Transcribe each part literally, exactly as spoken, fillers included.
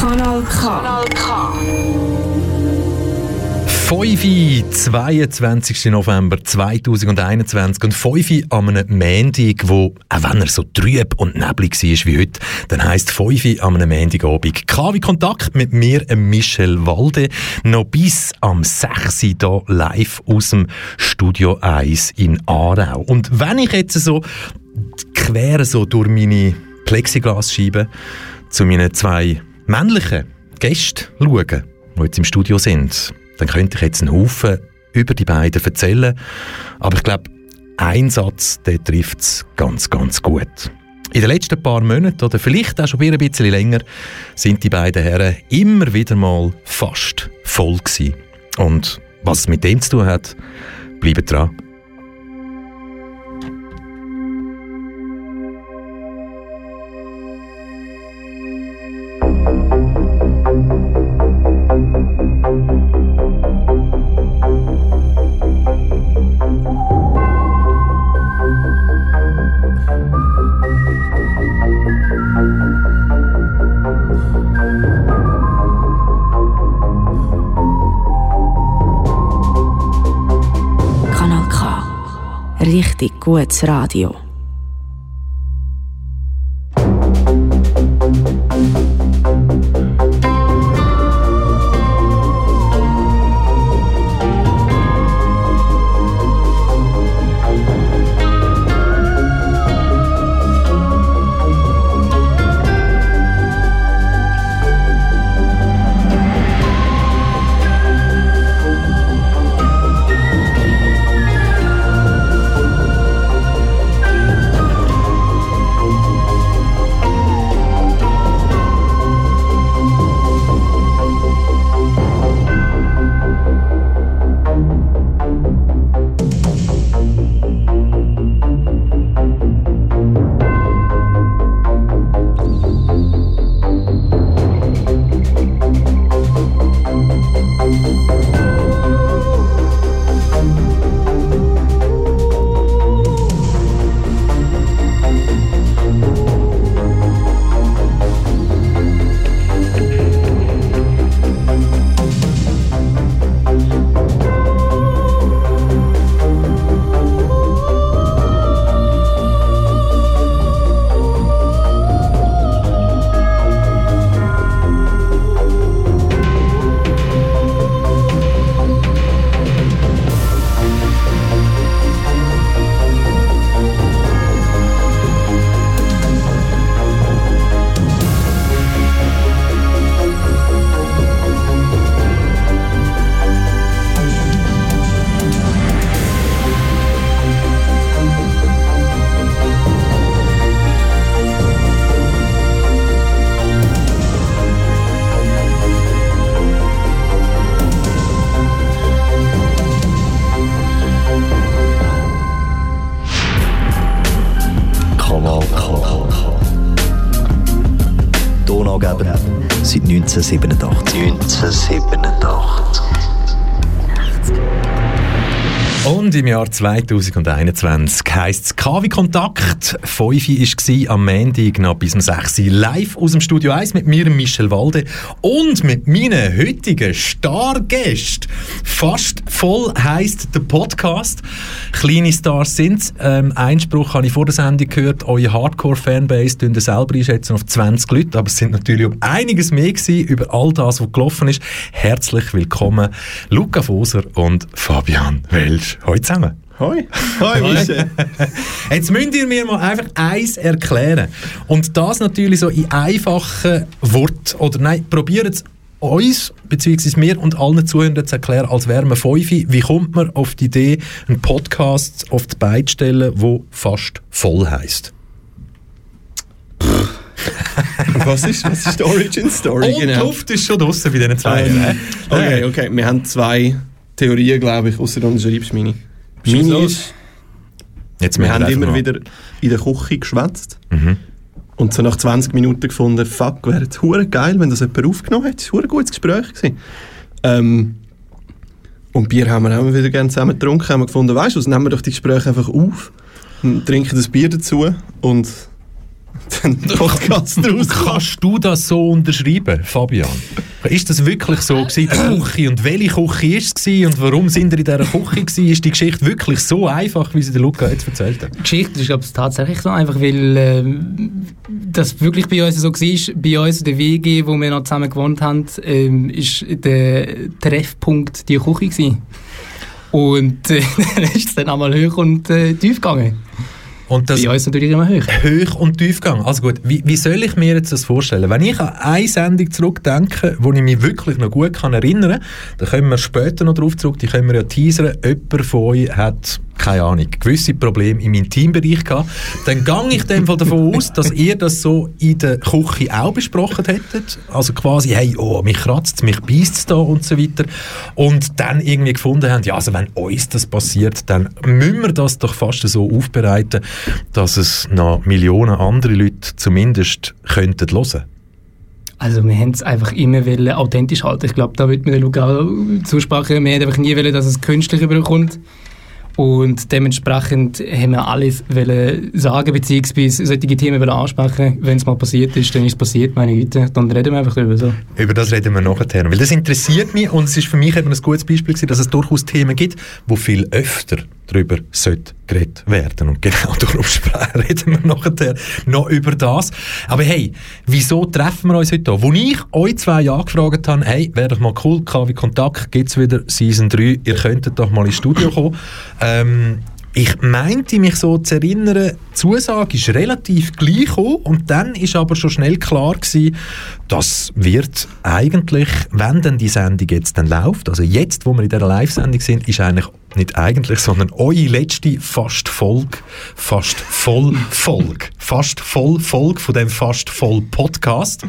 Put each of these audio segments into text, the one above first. Kanal K. fünf zweiundzwanzigsten November zweitausendeinundzwanzig und fünf an einem Montag, wo, auch wenn er so trüb und neblig war wie heute, dann heisst fünf an einem Montagabend K W Kontakt mit mir, Michel Walde, noch bis am sechs hier live aus dem Studio eins in Aarau. Und wenn ich jetzt so quer so durch meine Plexiglasscheibe zu meinen zwei männlichen Gästen schaue, die jetzt im Studio sind, dann könnte ich jetzt einen Haufen über die beiden erzählen. Aber ich glaube, ein Satz, der trifft es ganz, ganz gut. In den letzten paar Monaten, oder vielleicht auch schon wieder ein bisschen länger, sind die beiden Herren immer wieder mal fast voll gewesen. Und was es mit dem zu tun hat, bleibt dran. Richtig gutes Radio. neunzehnhundertsiebenundachtzig Und im Jahr zweitausendeinundzwanzig heisst es K W Kontakt. fünf war am Montag noch bis um sechs live aus dem Studio eins mit mir, Michel Walde, und mit meinen heutigen Stargästen. Fast voll heisst der Podcast. Kleine Stars sind es. Ähm, Einspruch habe ich vor der Sendung gehört. Eure Hardcore-Fanbase tun ihr selber einschätzen auf zwanzig Leute. Aber es sind natürlich um einiges mehr gewesen, über all das, was gelaufen ist. Herzlich willkommen, Luca Voser und Fabian Welsch. Hoi zusammen. Hoi. Hoi, Michel. Jetzt müsst ihr mir mal einfach eins erklären. Und das natürlich so in einfachen Worten. Oder nein, probiert es uns, beziehungsweise mir und allen Zuhörern zu erklären, als wäre man Fünfi. Wie kommt man auf die Idee, einen Podcast auf die Beine zu stellen, der fast voll heisst? was, ist, was ist die Origin Story? Und genau. Die Luft ist schon draussen bei diesen zwei. Ähm, okay, okay. Wir haben zwei Theorien, glaube ich, ausser du schreibst meine. Meine ist, Jetzt wir haben immer mal. wieder in der Küche geschwätzt. Mhm. Und so nach zwanzig Minuten gefunden, fuck, wäre es hure geil, wenn das jemand aufgenommen hätte. Es war ein gutes Gespräch gewesen. Ähm, und Bier haben wir auch wieder gerne zusammen getrunken, haben wir gefunden, weißt du, also nehmen wir doch die Gespräche einfach auf. trinken das Bier dazu und dann Podcast draus. Kannst du das so unterschreiben, Fabian? Ist das wirklich so gewesen, die Küche? Und welche Küche war es? Und warum sind wir in dieser Küche gewesen? Ist die Geschichte wirklich so einfach, wie sie der Luca jetzt erzählt hat? Die Geschichte ist, glaube ich, tatsächlich so einfach, weil äh, das wirklich bei uns so war. Bei uns in der W G, wo wir noch zusammen gewohnt haben, äh, ist der Treffpunkt die Küche gewesen. Und äh, dann ist es dann einmal hoch und äh, tief gegangen. Und das bei uns natürlich immer hoch. Hoch und tief gegangen. Also gut, wie, wie soll ich mir jetzt das vorstellen? Wenn ich an eine Sendung zurückdenke, wo ich mich wirklich noch gut kann erinnern kann, dann kommen wir später noch drauf zurück, die können wir ja teasern, jemand von euch hat, keine Ahnung, gewisse Probleme im Intimbereich gehabt. Dann gehe ich dem davon aus, dass ihr das so in der Küche auch besprochen hättet. Also quasi, hey, oh, mich kratzt, mich beißt es da und so weiter. Und dann irgendwie gefunden haben, ja, also wenn uns das passiert, dann müssen wir das doch fast so aufbereiten, dass es noch Millionen andere Leute zumindest könnten hören. Also wir haben es einfach immer wollen, authentisch halten. Ich glaube, da wird mir der Luca zusprechen. Wir haben einfach nie wollen, dass es künstlich rüberkommt. Und dementsprechend haben wir alles wollen sagen, beziehungsweise solche Themen wollen ansprechen. Wenn es mal passiert ist, dann ist es passiert, meine Güte. Dann reden wir einfach darüber. So. Über das reden wir nachher. Weil das interessiert mich und es ist für mich eben ein gutes Beispiel gewesen, dass es durchaus Themen gibt, wo viel öfter darüber sollte geredet werden. Und genau darum reden wir nachher noch über das. Aber hey, wieso treffen wir uns heute hier? Wo ich euch zwei Jahre gefragt habe, hey, wäre doch mal cool, K W Kontakt, gibt es wieder Season drei, ihr könntet doch mal ins Studio kommen. Ähm, ich meinte mich so zu erinnern, die Zusage ist relativ gleich gekommen und dann ist aber schon schnell klar gewesen, das wird eigentlich, wenn denn die Sendung jetzt dann läuft, also jetzt, wo wir in dieser Live-Sendung sind, ist eigentlich nicht eigentlich, sondern eure letzte fast Folge, fast voll Folge, fast voll Folge von dem fast voll Podcast.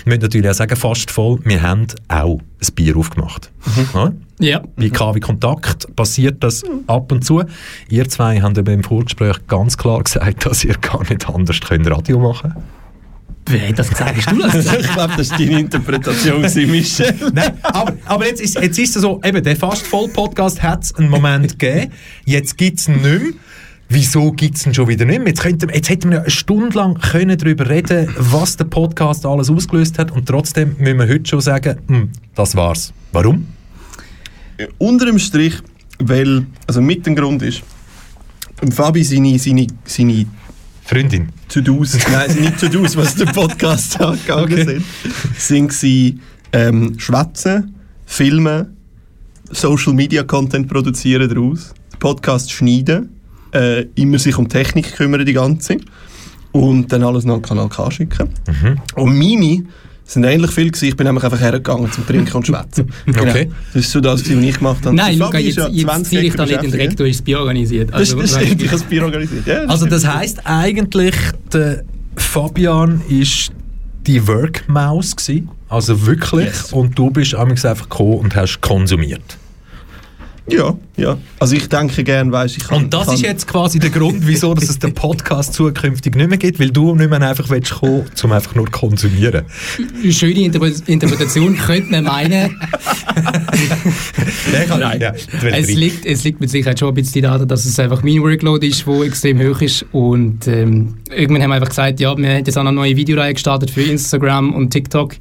Ich möchte natürlich auch sagen, fast voll, wir haben auch ein Bier aufgemacht. Mhm. Ja? Ja. Bei K W Kontakt passiert das ab und zu. Ihr zwei habt eben im Vorgespräch ganz klar gesagt, dass ihr gar nicht anders könnt Radio machen könnt. Wer hat das gesagt? Hast du das gesagt? Ich glaube, das war deine Interpretation, Michel. Nein, aber, aber jetzt ist es jetzt ist so, eben, der Fast-Voll-Podcast hat es einen Moment gegeben, jetzt gibt es ihn nicht mehr. Wieso gibt es ihn schon wieder nicht mehr? Jetzt, könnte, jetzt hätten wir ja eine Stunde lang können darüber reden, was der Podcast alles ausgelöst hat und trotzdem müssen wir heute schon sagen, das war's. Warum? Unter dem Strich, weil, also mit dem Grund ist, Fabi seine, seine, seine Freundin. To-dos. Nein, nicht To-dos, was der Podcast angegangen sind. Sind sie ähm, schwätzen, filmen, Social Media Content produzieren daraus, Podcast schneiden, äh, immer sich um Technik kümmern die ganze und dann alles noch an Kanal K schicken. Mhm. Und meine sind ähnlich viel gewesen. Ich bin nämlich einfach hergegangen zum Trinken und Schwätzen. Okay. Genau. Das ist so das, was ich gemacht habe. Nein, Luca, jetzt, ja jetzt ziehe ich da nicht in den Dreck, du hast das Bier organisiert. Also, das, das stimmt, ich habe das Bier organisiert. Ja, das also das heisst eigentlich, der Fabian war die Workmaus gewesen, also wirklich, yes. Und du bist einfach gekommen und hast konsumiert. Ja, ja. Also ich denke gern, weiss ich kann, und das kann ist jetzt quasi der Grund, wieso dass es den Podcast zukünftig nicht mehr gibt, weil du nicht mehr einfach willst kommen, um einfach nur konsumieren. Schöne Interpre- Interpretation könnte man meinen. kann, Nein. Ja, es, liegt, es liegt mit Sicherheit schon ein bisschen daran, dass es einfach mein Workload ist, der extrem hoch ist. Und ähm, irgendwann haben wir einfach gesagt, ja, wir haben jetzt auch eine neue Videoreihe gestartet für Instagram und TikTok.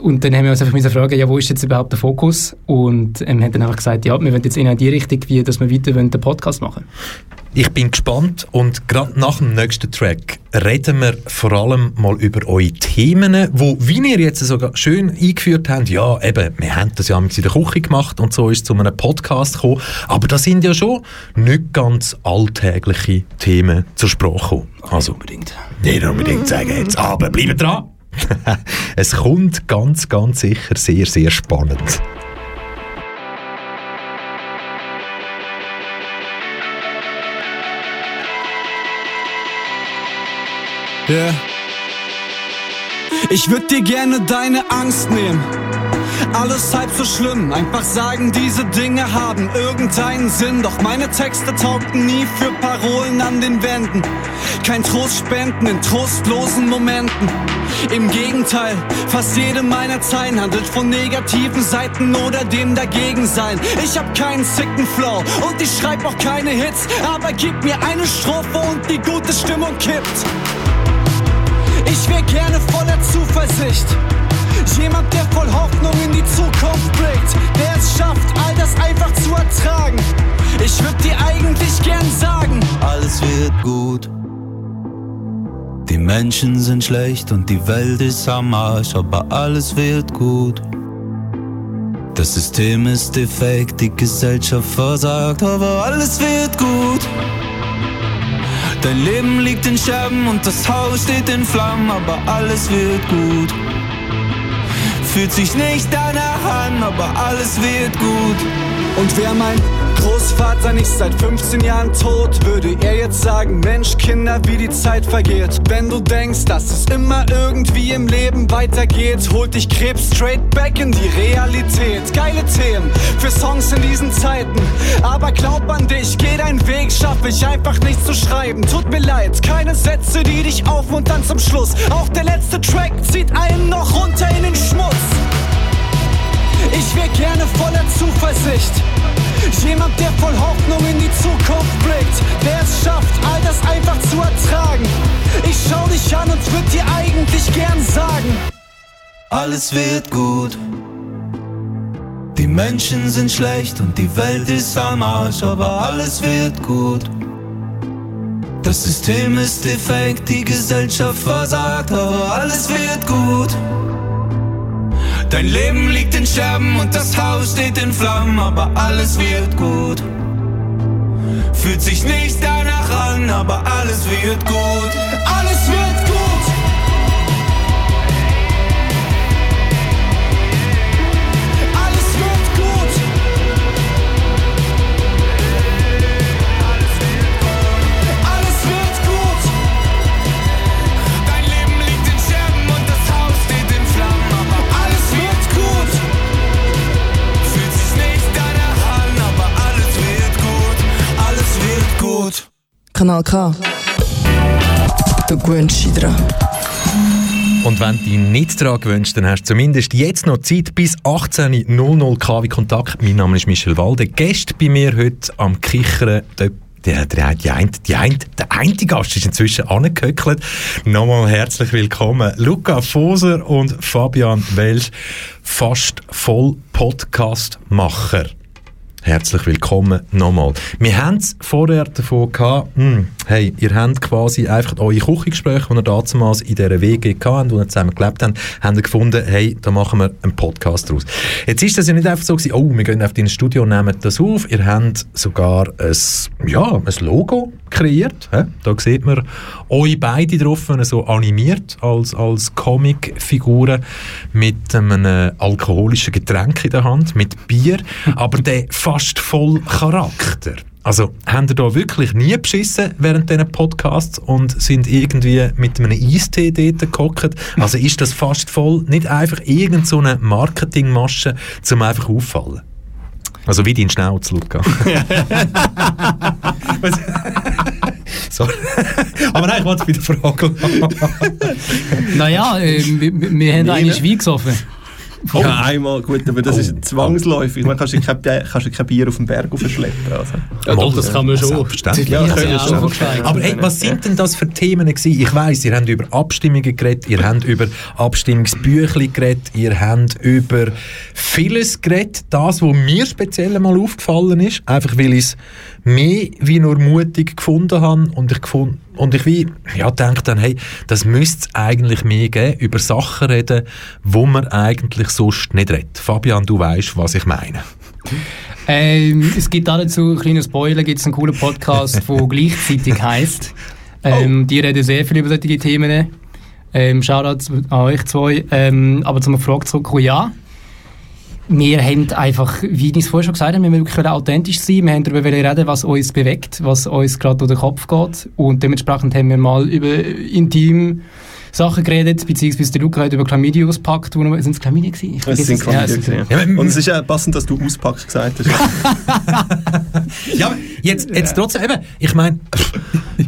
Und dann haben wir uns einfach fragen, ja, wo ist jetzt überhaupt der Fokus? Und wir ähm, haben dann einfach gesagt, ja, wir wollen jetzt in die Richtung, wie dass wir weiter den Podcast machen wollen. Ich bin gespannt und gerade nach dem nächsten Track reden wir vor allem mal über eure Themen, wo, wie ihr jetzt sogar schön eingeführt habt, ja eben, wir haben das ja in der Küche gemacht und so ist es zu einem Podcast gekommen, aber das sind ja schon nicht ganz alltägliche Themen zur Sprache gekommen. Also, nicht unbedingt. Nicht unbedingt sagen jetzt, aber bleibt dran! Es kommt ganz, ganz sicher sehr, sehr spannend. Yeah. Ich würde dir gerne deine Angst nehmen. Alles halb so schlimm, einfach sagen, diese Dinge haben irgendeinen Sinn. Doch meine Texte taugten nie für Parolen an an den Wänden. Kein Trost spenden in trostlosen Momenten. Im Gegenteil, fast jede meiner Zeilen handelt von negativen Seiten oder dem Dagegensein. Ich hab keinen sicken Flow und ich schreib auch keine Hits, aber gib mir eine Strophe und die gute Stimmung kippt. Ich wär gerne voller Zuversicht, jemand, der voll Hoffnung in die Zukunft blickt, der es schafft, all das einfach zu ertragen. Ich würd dir eigentlich gern sagen, alles wird gut. Die Menschen sind schlecht und die Welt ist am Arsch, aber alles wird gut. Das System ist defekt, die Gesellschaft versagt, aber alles wird gut. Dein Leben liegt in Scherben und das Haus steht in Flammen, aber alles wird gut. Fühlt sich nicht danach an, aber alles wird gut. Und wer mein Großvater nicht seit fünfzehn Jahren tot, würde er jetzt sagen, Mensch, Kinder, wie die Zeit vergeht. Wenn du denkst, dass es immer irgendwie im Leben weitergeht, holt dich Krebs straight back in die Realität. Geile Themen für Songs in diesen Zeiten, aber glaub an dich, geh deinen Weg, schaff ich einfach nichts zu schreiben. Tut mir leid, keine Sätze, die dich aufmuntern zum Schluss. Auch der letzte Track zieht einen noch runter in den Schmutz. Ich wär gerne voller Zuversicht, jemand, der voll Hoffnung in die Zukunft blickt, der es schafft, all das einfach zu ertragen. Ich schau dich an und würd dir eigentlich gern sagen, alles wird gut. Die Menschen sind schlecht und die Welt ist am Arsch, aber alles wird gut. Das System ist defekt, die Gesellschaft versagt, aber alles wird gut. Dein Leben liegt in Scherben und das Haus steht in Flammen, aber alles wird gut. Fühlt sich nicht danach an, aber alles wird gut. Alles wird gut. Kanal K. Du gewöhnst dich dran. Und wenn du dich nicht dran gewöhnst, dann hast du zumindest jetzt noch Zeit bis achtzehn Uhr K W Kontakt. Mein Name ist Michel Walde. Gäste bei mir heute am Kichern. Der, der, die ein, die ein, der eine Gast ist inzwischen angehöckelt. Nochmal herzlich willkommen. Luca Voser und Fabian Welsch, Fast Voll Podcast-Macher. Herzlich willkommen nochmal. Wir haben es vorher davon gehabt, mh, hey, ihr habt quasi einfach eure Küchengespräche, die ihr damals in dieser W G habt, wo ihr zusammen gelebt habt, habt ihr gefunden, hey, da machen wir einen Podcast draus. Jetzt ist das ja nicht einfach so gewesen, oh, wir gehen auf dein Studio, nehmen das auf. Ihr habt sogar ein, ja, ein Logo kreiert. He? Da sieht man euch beide drauf, so animiert als, als Comicfiguren mit einem alkoholischen Getränk in der Hand, mit Bier. Aber der Fast Voll Charakter. Also, haben ihr da wirklich nie beschissen während diesen Podcasts und sind irgendwie mit einem Eistee dort gehockt? Also ist das Fast Voll nicht einfach irgend so eine Marketingmasche, um einfach auffallen? Also wie dein Schnauz, Luca. Sorry. Aber nein, ich wollte bei der Frage Naja, äh, wir, wir haben eigentlich Wein gesoffen. Oh. Ja, einmal gut, aber das oh. ist zwangsläufig. Man kannst du kein, kein Bier auf den Berg aufschleppen. Also. Ja, doch, das kann man schon. Selbstverständlich. Ja, ja, ja, schon. Aber ey, was sind denn das für Themen gewesen? Ich weiss, ihr habt über Abstimmungen geredet, ihr habt über Abstimmungsbüchli geredet, ihr habt über vieles geredet. Das, was mir speziell mal aufgefallen ist, einfach weil ich es mehr wie nur mutig gefunden habe und ich gefunden Und ich wie, ja, denke dann, hey, das müsste es eigentlich mehr geben, über Sachen reden, wo man eigentlich sonst nicht redet. Fabian, du weißt, was ich meine. Ähm, es gibt dazu, ein kleiner Spoiler, gibt es einen coolen Podcast, der gleichzeitig heisst. Ähm, oh. Die reden sehr viel über solche Themen. Ähm, Shoutout an euch zwei. Ähm, aber zum Frage zurückkommen, ja. Wir haben einfach, wie ich es vorher schon gesagt habe, wir wollen wirklich authentisch sein. Wir haben darüber reden, was uns bewegt, was uns gerade durch den Kopf geht. Und dementsprechend haben wir mal über intime Sachen geredet, beziehungsweise der Luca hat über Chlamydia auspackt. Wo noch, sind es Chlamydia gewesen? Es sind Chlamydia gewesen. Ja, ja. Und es ist ja passend, dass du auspackt gesagt hast. Ja, aber jetzt, jetzt trotzdem eben, ich meine,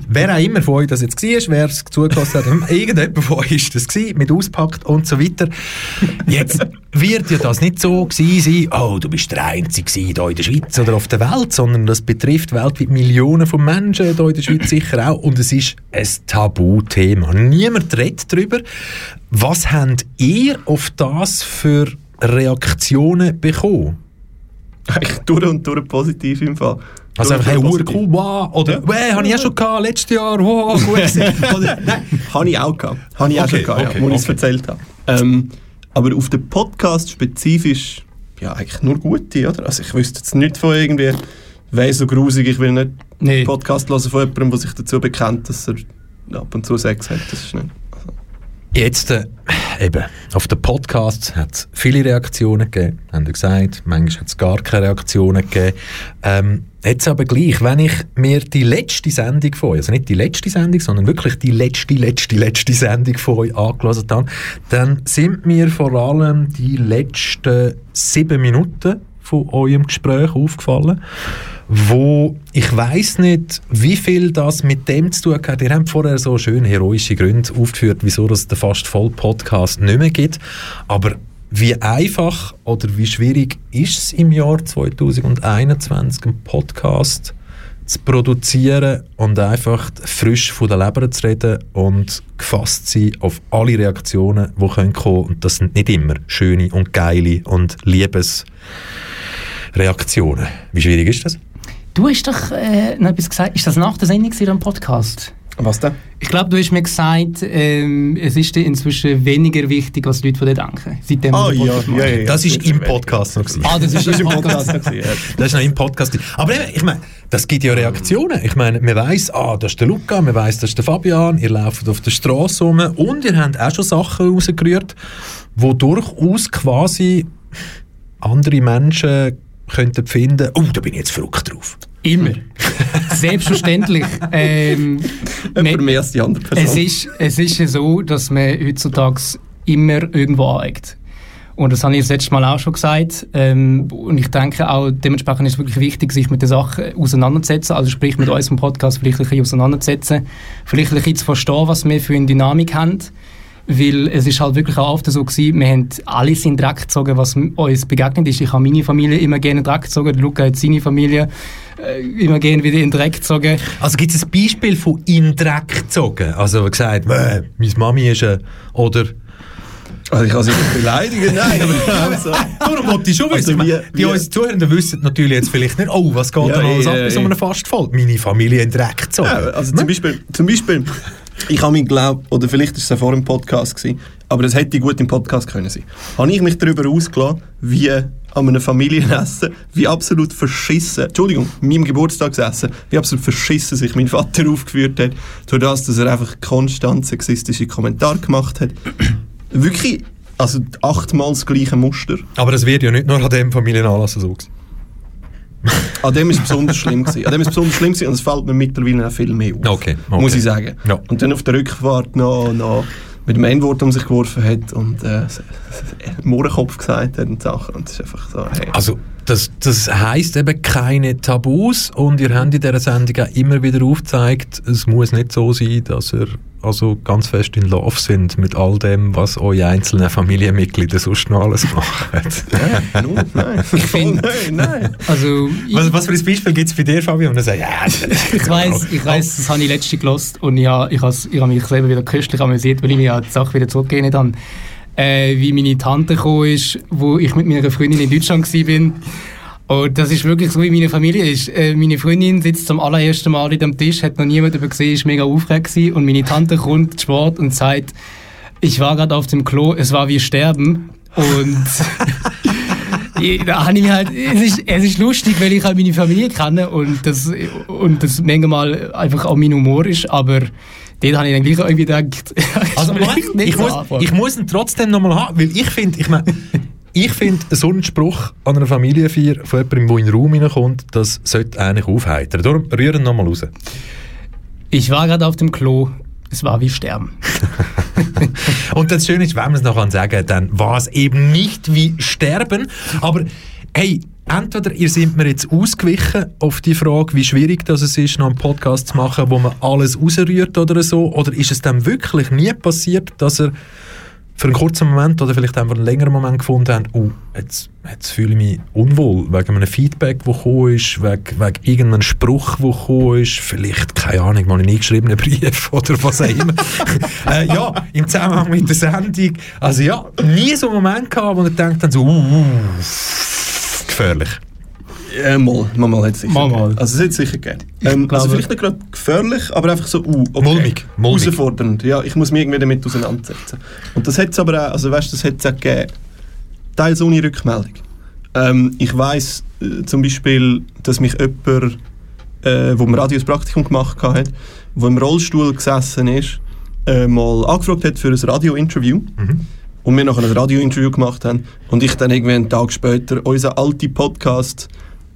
wer auch immer von euch das jetzt war, wer es zugelassen hat, irgendjemand von euch ist das gewesen, mit auspackt und so weiter. Jetzt wird ja das nicht so gewesen sein, oh, du bist der Einzige hier in der Schweiz oder auf der Welt, sondern das betrifft weltweit Millionen von Menschen hier in der Schweiz sicher auch und es ist ein Tabuthema. Niemand redet darüber. Was habt ihr auf das für Reaktionen bekommen? Eigentlich durch und durch positiv im Fall. Also einfach, hey, urcool, wow, oder, weh, habe ich ja schon gehabt, letztes Jahr, wow, gut. Oder, nein, habe ich auch gehabt, habe ich auch okay, schon gehabt, okay, ja, wo okay. ich es erzählt habe. Ähm, aber auf den Podcast spezifisch, ja, eigentlich nur gute, oder? Also ich wüsste jetzt nicht von irgendwie, weh, so grusig, ich will nicht nee. einen Podcast hören von jemandem, der sich dazu bekennt, dass er ab und zu Sex hat, das ist nicht... Also. Jetzt, äh, eben, auf den Podcast hat es viele Reaktionen gegeben, haben wir gesagt, manchmal hat es gar keine Reaktionen gegeben, ähm, jetzt aber gleich, wenn ich mir die letzte Sendung von euch, also nicht die letzte Sendung, sondern wirklich die letzte, letzte, letzte Sendung von euch angehört habe, dann sind mir vor allem die letzten sieben Minuten von eurem Gespräch aufgefallen, wo ich weiss nicht, wie viel das mit dem zu tun hat. Ihr habt vorher so schön heroische Gründe aufgeführt, wieso es den Fast-Voll-Podcast nicht mehr gibt, aber wie einfach oder wie schwierig ist es im Jahr zwanzig einundzwanzig, einen Podcast zu produzieren und einfach frisch von der Leber zu reden und gefasst sein auf alle Reaktionen, die kommen können. Und das sind nicht immer schöne und geile und Liebesreaktionen. Wie schwierig ist das? Du hast doch äh, noch etwas gesagt. Ist das nach der Sendung am Podcast? Was denn? Ich glaube, du hast mir gesagt, ähm, es ist inzwischen weniger wichtig, was die Leute von dir denken. Seitdem oh, ja, ja, ja, das war im Podcast noch. Ah, das war im Podcast noch. Das war noch im Podcast. Aber ich meine, das gibt ja Reaktionen. Ich meine, man weiss, ah, das ist der Luca, man weiss, das ist der Fabian, ihr lauft auf der Straße rum und ihr habt auch schon Sachen rausgerührt, wo durchaus quasi andere Menschen könnten finden, oh, da bin ich jetzt verrückt drauf. Immer. Selbstverständlich. Ähm, man, mehr als die andere Person. Es ist, es ist ja so, dass man heutzutage immer irgendwo aneckt. Und das habe ich das letzte Mal auch schon gesagt. Ähm, und ich denke auch, dementsprechend ist es wirklich wichtig, sich mit den Sachen auseinanderzusetzen. Also sprich, mit unserem Podcast vielleicht ein bisschen auseinanderzusetzen. Vielleicht ein bisschen zu verstehen, was wir für eine Dynamik haben. Weil es ist halt wirklich auch oft so gewesen, wir haben alles in Dreck gezogen, was uns begegnet ist. Ich habe meine Familie immer gerne in Dreck gezogen, der Luca hat seine Familie äh, immer gerne wieder in Dreck gezogen. Also gibt es ein Beispiel von in Dreck gezogen? Also wie gesagt, meine Mami ist äh, oder... Also ich kann sie nicht beleidigen, nein, aber so. Darum wollte ich schon wissen. Also, wie, die wie, uns Zuhörenden wissen natürlich jetzt vielleicht nicht, oh, was geht ja, da alles ja, ab bei so einem Fastfall? Meine Familie in Dreck gezogen. Ja, also hm? zum Beispiel... Zum Beispiel ich habe mich geglaubt, oder vielleicht war es ja vor dem Podcast gewesen, aber das hätte gut im Podcast können sein. Habe ich mich darüber ausgelassen, wie an einem Familienessen, wie absolut verschissen, Entschuldigung, an meinem Geburtstagsessen, wie absolut verschissen sich mein Vater aufgeführt hat, dadurch, dass er einfach konstant sexistische Kommentare gemacht hat. Wirklich, also achtmal das gleiche Muster. Aber das wird ja nicht nur an diesem Familienanlass so gewesen. An dem war es besonders schlimm. An dem ist besonders schlimm und es fällt mir mittlerweile auch viel mehr auf. Okay, okay. Muss ich sagen. Ja. Und dann auf der Rückfahrt noch, noch mit dem N-Wort um sich geworfen hat und äh, Mohrenkopf gesagt hat und Sachen. Und das ist einfach so, hey. Also das, das heisst eben keine Tabus und ihr habt in dieser Sendung auch immer wieder aufgezeigt, es muss nicht so sein, dass ihr also ganz fest in Love sind mit all dem, was eure einzelnen Familienmitglieder sonst noch alles machen. Nein, no, nein. Ich find, oh, nein, nein. Also, was, was für ein Beispiel gibt es bei dir, Fabian? Sagt, ja, ich weiss, ich weiss, das habe ich letztens gehört und ich habe, ich habe mich selber wieder köstlich amüsiert, weil ich mir die Sache wieder zurückgegeben habe. Äh, wie meine Tante gekommen ist, wo ich mit meiner Freundin in Deutschland war. Und das ist wirklich so, wie meine Familie ist. Äh, meine Freundin sitzt zum allerersten Mal an dem Tisch, hat noch niemand gesehen, ist mega aufgeregt gewesen. Und meine Tante kommt zum Sport und sagt, ich war gerade auf dem Klo, es war wie Sterben. Und da habe ich halt, es ist, es ist lustig, weil ich halt meine Familie kenne und das, und das manchmal einfach auch mein Humor ist, aber dort habe ich dann gleich irgendwie gedacht, also nicht ich, muss, ich muss ihn trotzdem nochmal haben, weil ich finde, ich meine, ich finde, so einen Spruch an einer Familienfeier von jemandem, der in den Raum hineinkommt, das sollte eigentlich aufheitern. Darum rühren wir nochmal raus. Ich war gerade auf dem Klo, es war wie Sterben. Und das Schöne ist, wenn wir es noch sagen können, dann war es eben nicht wie Sterben. Aber hey, entweder ihr seid mir jetzt ausgewichen auf die Frage, wie schwierig das es ist, noch einen Podcast zu machen, wo man alles rausrührt oder so, oder ist es dann wirklich nie passiert, dass ihr für einen kurzen Moment oder vielleicht einfach einen längeren Moment gefunden habt, oh, jetzt, jetzt fühle ich mich unwohl, wegen einem Feedback, das gekommen ist, wegen, wegen irgendeinem Spruch, der gekommen ist, vielleicht, keine Ahnung, mal einen eingeschriebenen Brief oder was auch immer. äh, ja, im Zusammenhang mit der Sendung. Also ja, nie so einen Moment gehabt, wo ihr denkt dann so, uh, uh gefährlich. Ja, mal, mal, mal hat es sicher mal, mal. Also es hat sicher gegeben. Ähm, also vielleicht nicht gerade gefährlich, aber einfach so, uh, okay. Mulmig, mulmig. Herausfordernd. Ja, ich muss mich irgendwie damit auseinandersetzen. Und das hat es aber auch, also weißt du, das hat es auch gegeben, teils ohne Rückmeldung. Ähm, ich weiss äh, zum Beispiel, dass mich jemand, äh, wo im Radio ein Praktikum gemacht hat, der im Rollstuhl gesessen ist, äh, mal angefragt hat für ein Radio-Interview. Mhm. Und wir nachher ein Radio-Interview gemacht haben und ich dann irgendwie einen Tag später unseren alten Podcast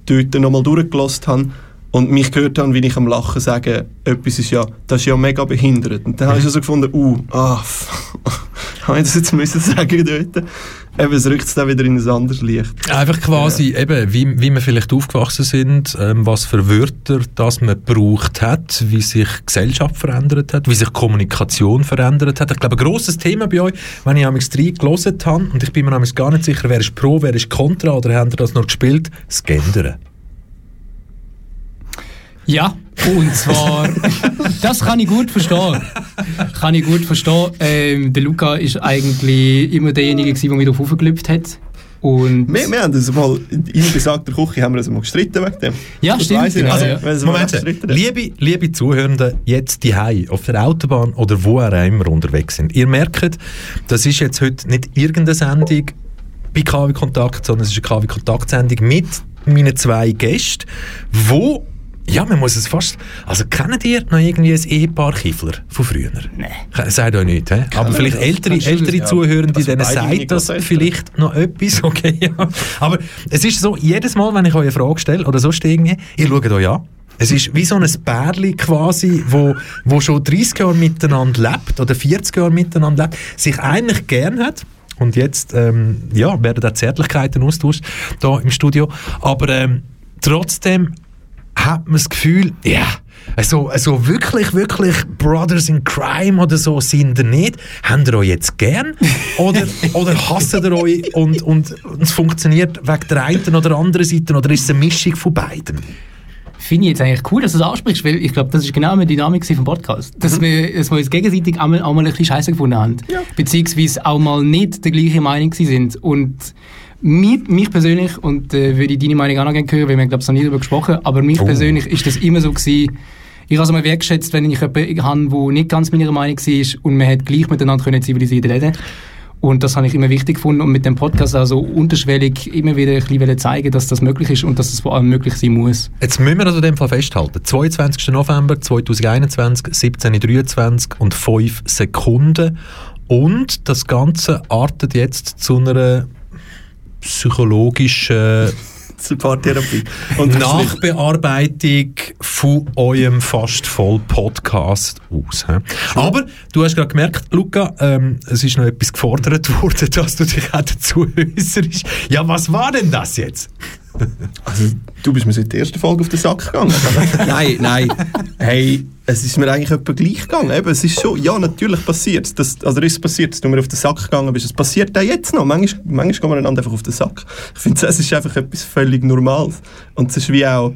dort nochmal durchgelassen habe und mich gehört habe, wie ich am Lachen sage, etwas ist ja, das ist ja mega behindert. Und dann habe ich so also gefunden, uh, ah, habe ich das jetzt müssen sagen dort? Eben, es rückt es dann wieder in ein anderes Licht. Einfach quasi, ja. eben, wie, wie wir vielleicht aufgewachsen sind, ähm, was für Wörter das man gebraucht hat, wie sich Gesellschaft verändert hat, wie sich Kommunikation verändert hat. Ich glaube, ein grosses Thema bei euch, wenn ich amigs drei gelesen habe, und ich bin mir amigs gar nicht sicher, wer ist pro, wer ist kontra, oder habt ihr das noch gespielt? Das Gendern. Ja, und zwar, das kann ich gut verstehen. Kann ich gut verstehen. Ähm, der Luca war eigentlich immer derjenige, der mich darauf aufgelüpft hat. Und wir, wir haben das mal, in besagter Küche haben wir das mal gestritten wegen dem. Ja, das stimmt. Genau, also, ja. Moment, liebe, liebe Zuhörende, jetzt zu Hause, auf der Autobahn oder wo auch immer unterwegs sind. Ihr merkt, das ist jetzt heute nicht irgendeine Sendung bei K W Kontakt, sondern es ist eine K W Kontakt-Sendung mit meinen zwei Gästen, die... Ja, man muss es fast... Also, kennt ihr noch irgendwie ein Ehepaar Kiffler von früher? Nein. Das sagt euch nicht, he? Aber vielleicht ältere, ältere Zuhörende, denen sagt das vielleicht noch etwas. Okay, ja. Aber es ist so, jedes Mal, wenn ich euch eine Frage stelle, oder sonst irgendwie, ihr schaut euch an. Es ist wie so ein Pärchen quasi, wo, wo schon dreißig Jahre miteinander lebt, oder vierzig Jahre miteinander lebt, sich eigentlich gern hat. Und jetzt, ähm, ja, werden da Zärtlichkeiten austauscht, da im Studio. Aber ähm, trotzdem... hat man das Gefühl, ja, yeah, also, also wirklich, wirklich Brothers in Crime oder so sind ihr nicht. Habt ihr euch jetzt gern? Oder, oder hasst ihr euch und, und es funktioniert wegen der einen oder anderen Seite? Oder ist es eine Mischung von beiden? Finde ich jetzt eigentlich cool, dass du das ansprichst, weil ich glaube, das war genau eine Dynamik vom Podcast. Dass, mhm. wir, dass wir uns gegenseitig auch mal, auch mal ein bisschen Scheiße gefunden haben. Ja. Beziehungsweise auch mal nicht der gleichen Meinung sind. Und Mich, mich persönlich, und äh, würde ich deine Meinung auch noch gerne hören, weil wir, glaube ich, noch nie darüber gesprochen haben, aber mich oh. persönlich ist das immer so gewesen, ich habe es mal wertgeschätzt, wenn ich jemanden habe, der nicht ganz meiner Meinung war und man hat gleich miteinander können zivilisiert reden. Und das habe ich immer wichtig gefunden und mit dem Podcast auch so unterschwellig immer wieder ein bisschen zeigen, dass das möglich ist und dass es vor allem möglich sein muss. Jetzt müssen wir also in dem Fall festhalten. zweiundzwanzigster November zweitausendeinundzwanzig, siebzehn Uhr dreiundzwanzig und fünf Sekunden. Und das Ganze artet jetzt zu einer psychologische Paartherapie und Nachbearbeitung von eurem Fast Voll Podcast aus. He? Aber du hast gerade gemerkt, Luca, ähm, es ist noch etwas gefordert worden, dass du dich auch dazu äußerst. Ja, was war denn das jetzt? Also, du bist mir seit der ersten Folge auf den Sack gegangen. nein, nein. Hey, es ist mir eigentlich etwa gleich gegangen. Eben, es ist schon, ja, natürlich passiert es. Das, also ist es passiert, dass du mir auf den Sack gegangen bist. Es passiert auch jetzt noch. Manchmal, manchmal gehen wir einander einfach auf den Sack. Ich finde, es ist einfach etwas völlig Normales. Und es ist wie auch,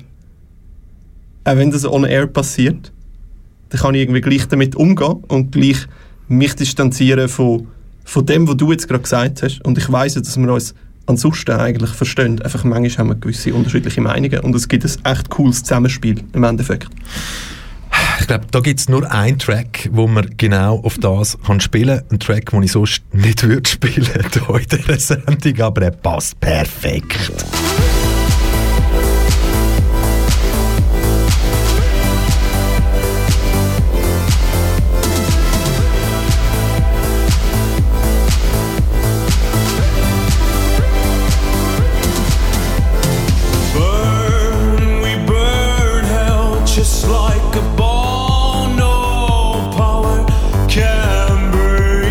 auch wenn das on air passiert, dann kann ich irgendwie gleich damit umgehen und gleich mich distanzieren von, von dem, was du jetzt gerade gesagt hast. Und ich weiss, dass wir uns ansonsten eigentlich verstehen. Einfach manchmal haben wir gewisse unterschiedliche Meinungen und es gibt ein echt cooles Zusammenspiel im Endeffekt. Ich glaube, da gibt es nur einen Track, wo man genau auf das kann spielen kann. Ein Track, den ich sonst nicht würde spielen hier in dieser Sendung, aber er passt perfekt. Just like a ball, no power can breathe.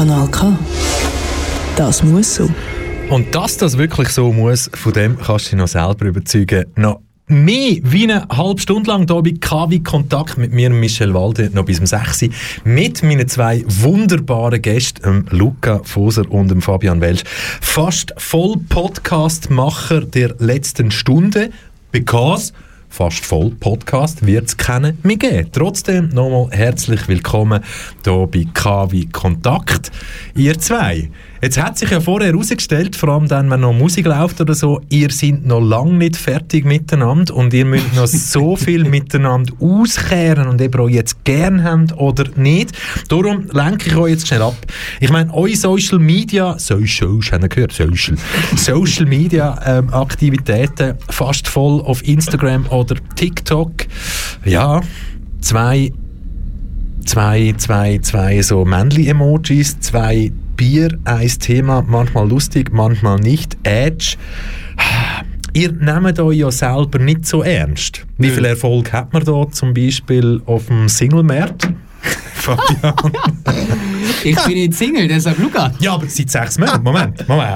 Kanal K. Das muss so. Und dass das wirklich so muss, von dem kannst du dich noch selber überzeugen. Noch mehr wie eine halbe Stunde lang hier bei K W Kontakt mit mir, Michel Walde, noch bis um sechs Uhr, mit meinen zwei wunderbaren Gästen, Luca Voser und dem Fabian Welsch. Fast voll Podcast-Macher der letzten Stunde, because... Fast voll Podcast wird es kennen mehr geben. Trotzdem nochmal herzlich willkommen hier bei K W Kontakt, ihr zwei. Jetzt hat sich ja vorher herausgestellt, vor allem dann, wenn noch Musik läuft oder so, ihr seid noch lange nicht fertig miteinander und ihr müsst noch so viel miteinander auskehren und eben euch jetzt gern habt oder nicht. Darum lenke ich euch jetzt schnell ab. Ich meine, eure Social Media, Social, habt ihr gehört? Social, Social Media ähm, Aktivitäten fast voll auf Instagram oder TikTok. Ja, zwei, zwei, zwei, zwei so Männli-Emojis, zwei Bier, ein Thema, manchmal lustig, manchmal nicht. Edge. Ihr nehmt euch ja selber nicht so ernst. Wie viel Erfolg hat man da zum Beispiel auf dem Single-Markt? Fabian. Ich bin nicht Single, deshalb Luca. Ja, aber seit sechs Monaten. Moment, Moment.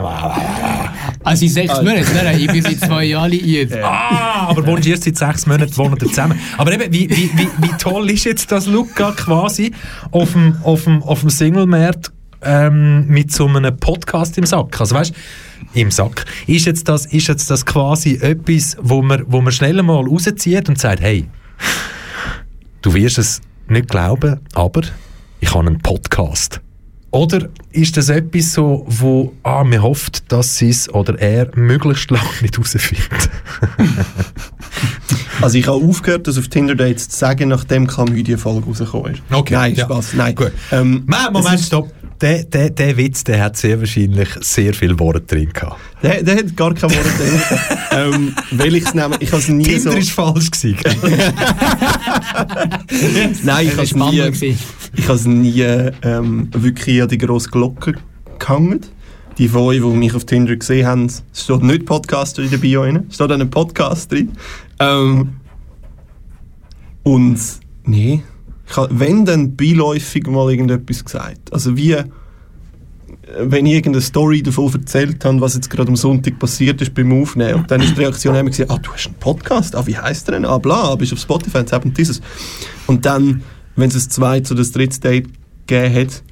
Also seit sechs Monaten, ich bin seit zwei Jahren jetzt. Ah, aber wohnst erst seit sechs Monaten wohnen wir zusammen. Aber eben, wie, wie, wie, wie toll ist jetzt das Luca quasi auf dem, auf dem, auf dem Single-Markt Ähm, mit so einem Podcast im Sack. Also weißt, im Sack. Ist jetzt das, ist jetzt das quasi etwas, wo man, wo man schnell mal rauszieht und sagt, hey, du wirst es nicht glauben, aber ich habe einen Podcast. Oder ist das etwas so, wo ah, man hofft, dass sie es oder er möglichst lange nicht rausfindet? Also ich habe aufgehört, das auf Tinder Dates zu sagen, nachdem Chlamydia-Folge rausgekommen ist. Okay. Nein, ja. Spaß, nein. Gut. Ähm, Moment, Moment, stopp. Der, der, der Witz, der hat sehr wahrscheinlich sehr viel Worte drin gehabt. Der, der hat gar keine Worte drin. ähm, Will ich es nehmen? Ich habe es nie Tinder so... ist falsch gewesen. Nein, ich habe es nie, ich habe es nie ähm, wirklich an die grosse Glocke gehangen. Die Voi, die mich auf Tinder gesehen haben, es steht nicht Podcast in der Bio rein, es steht auch ein Podcast drin. Ähm, und nee... Ich habe, wenn, dann beiläufig mal irgendetwas gesagt. Also wie, wenn ich irgendeine Story davon erzählt habe, was jetzt gerade am Sonntag passiert ist beim Aufnehmen. Und dann ist die Reaktion immer gewesen, ah, du hast einen Podcast, ah, wie heisst der denn? Ah, bla, bist auf Spotify, jetzt eben dieses. Und dann, wenn es ein zweites oder ein drittes Date gegeben hat,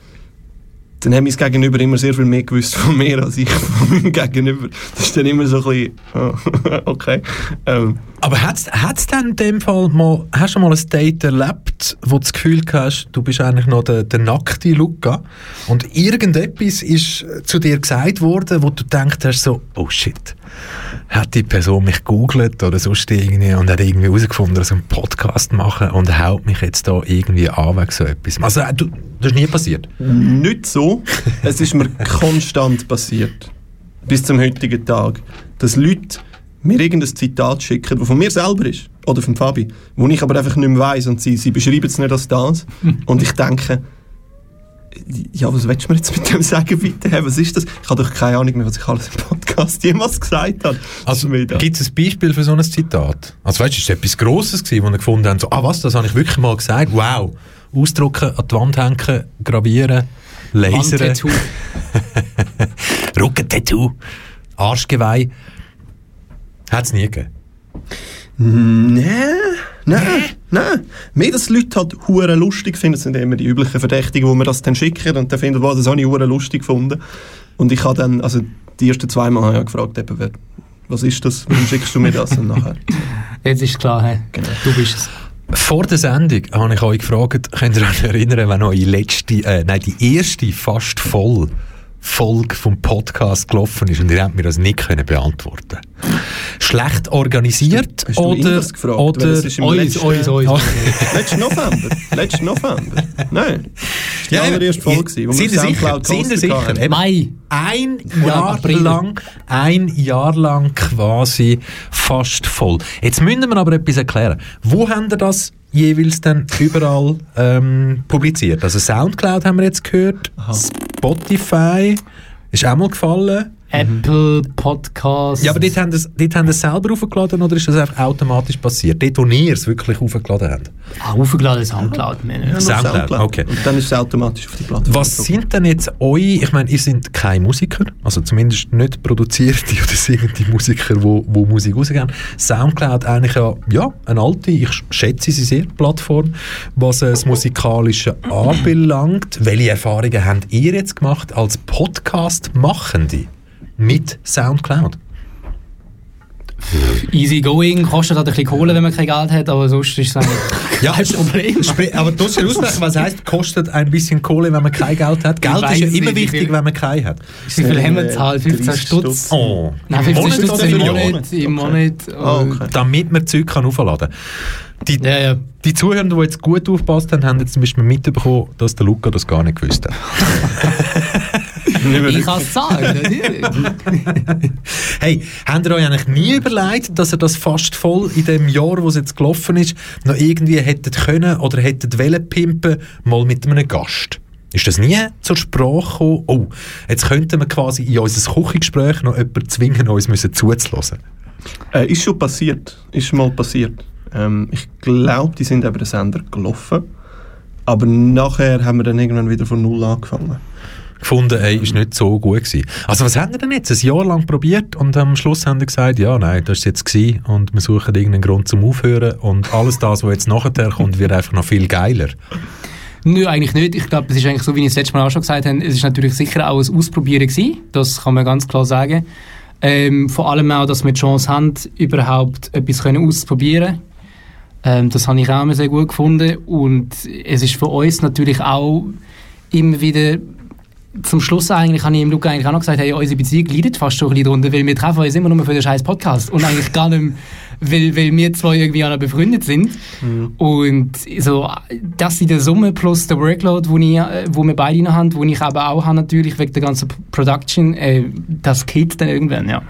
dann haben mein Gegenüber immer sehr viel mehr gewusst von mir als ich von meinem Gegenüber. Das ist dann immer so ein bisschen, oh, okay. Ähm. Aber hat's, hat's denn in dem Fall mal, hast du mal ein Date erlebt, wo du das Gefühl hast, du bist eigentlich noch der, der nackte Luca und irgendetwas ist zu dir gesagt worden, wo du gedacht hast, so, oh shit, hat die Person mich gegoogelt oder sonst irgendwie und hat irgendwie herausgefunden, dass ich einen Podcast mache und haut mich jetzt da irgendwie an wegen so etwas. Also du, das ist nie passiert? Nicht so. Es ist mir konstant passiert. Bis zum heutigen Tag. Dass Leute mir irgendein Zitat schicken, das von mir selber ist. Oder von Fabi. Wo ich aber einfach nicht mehr weiss und sie, sie beschreiben es nicht als das. Und ich denke... Ja, was willst du mir jetzt mit dem sagen, bitte? Hey, was ist das? Ich habe doch keine Ahnung mehr, was ich alles im Podcast jemals gesagt habe. Also, gibt es ein Beispiel für so ein Zitat? Also, weißt du, ist das etwas Grosses gewesen, wo wir gefunden haben, so, ah, was, das habe ich wirklich mal gesagt? Wow! Ausdrucken, an die Wand hängen, gravieren, lasern. Wand-Tattoo. Rücken-Tattoo. Arschgeweih. Hat es nie gegeben? Nein. Nein. Nein, mehr, dass Leute halt hure lustig finden, sind immer die üblichen Verdächtigen, die mir das dann schicken und dann finden, wow, das habe ich hure lustig gefunden. Und ich habe dann, also die ersten zwei Mal habe ich gefragt, eben, was ist das, warum schickst du mir das? Und nachher. Jetzt ist klar, hey. Genau. Du bist es. Vor der Sendung habe ich euch gefragt, könnt ihr euch erinnern, wenn eure letzte, äh, nein, die erste fast voll Folge vom Podcast gelaufen ist und ihr habt mir das nicht können beantworten. Schlecht organisiert hast du, hast oder das gefragt, oder es ist im uns, uns, uns. Oh. Letzten November, letzten November. Nein. Die ja, allererste ja, Folge, die wir SoundCloud gehostet haben. Mai. Ein Jahr lang, ein Jahr lang quasi fast voll. Jetzt müssen wir aber etwas erklären. Wo habt ihr das jeweils dann überall ähm, publiziert? Also Soundcloud haben wir jetzt gehört, aha. Spotify ist auch mal gefallen. Apple Podcasts. Ja, aber dort haben das, dort haben das selber hochgeladen oder ist das einfach automatisch passiert? Dort, wo ihr es wirklich hochgeladen habt? Ah, hochgeladen ist Soundcloud. Ja, Soundcloud, okay. Und dann ist es automatisch auf die Plattform. Was sind denn jetzt euch, ich meine, ihr seid keine Musiker, also zumindest nicht produzierte oder singende Musiker, die wo, wo Musik rausgeben. Soundcloud eigentlich ja, ja eine alte, ich schätze sie sehr, Plattform, was äh, das Musikalische anbelangt. Welche Erfahrungen habt ihr jetzt gemacht als Podcast-Machende mit Soundcloud? Easy going, kostet halt ein bisschen Kohle, wenn man kein Geld hat, aber sonst ist es ein ja, kein Problem. Aber du musst ja ausmachen, was heisst, kostet ein bisschen Kohle, wenn man kein Geld hat? Geld ist ja immer nicht, wichtig, wenn man kein hat. Wie viel haben wir gezahlt? fünfzehn Stutz? Oh. Nein, fünfzehn Stutz im Monat. Im Monat. Okay. Oh, okay. Damit man Zeug kann aufladen kann. Die, ja, ja. die Zuhörer, die jetzt gut aufgepasst haben, haben jetzt zum Beispiel mitbekommen, dass der Luca das gar nicht gewusst hat. Ich kann es sagen, natürlich. Hey, habt ihr euch eigentlich nie überlegt, dass ihr das fast voll in dem Jahr, wo es jetzt gelaufen ist, noch irgendwie hättet können oder hättet wollen pimpen, mal mit einem Gast? Ist das nie zur Sprache gekommen? Oh, jetzt könnten wir quasi in unser Küchengespräch noch jemanden zwingen, uns müssen zuzuhören. Äh, ist schon passiert. Ist mal passiert. Ähm, ich glaube, die sind über den Sender gelaufen. Aber nachher haben wir dann irgendwann wieder von Null angefangen. Gefunden, ey, ist nicht so gut gewesen. Also was haben wir denn jetzt? Ein Jahr lang probiert und am Schluss haben wir gesagt, ja, nein, das ist jetzt gewesen und wir suchen irgendeinen Grund zum Aufhören und alles das, was jetzt nachher kommt, wird einfach noch viel geiler. Nö, eigentlich nicht. Ich glaube, es ist eigentlich so, wie ich das letzte Mal auch schon gesagt habe, es ist natürlich sicher auch ein Ausprobieren gewesen, das kann man ganz klar sagen. Ähm, vor allem auch, dass wir die Chance haben, überhaupt etwas können auszuprobieren. Ähm, das habe ich auch immer sehr gut gefunden und es ist für uns natürlich auch immer wieder... Zum Schluss eigentlich habe ich im Luca eigentlich auch noch gesagt, hey, unsere Beziehung leidet fast schon ein bisschen darunter, weil wir treffen uns immer nur für den scheiß Podcast und eigentlich gar nicht mehr, weil, weil wir zwei irgendwie auch noch befreundet sind. Mhm. Und so, das in der Summe plus der Workload, wo, ich, wo wir beide noch haben, den ich aber auch habe natürlich wegen der ganzen Production, äh, das geht dann irgendwann, ja.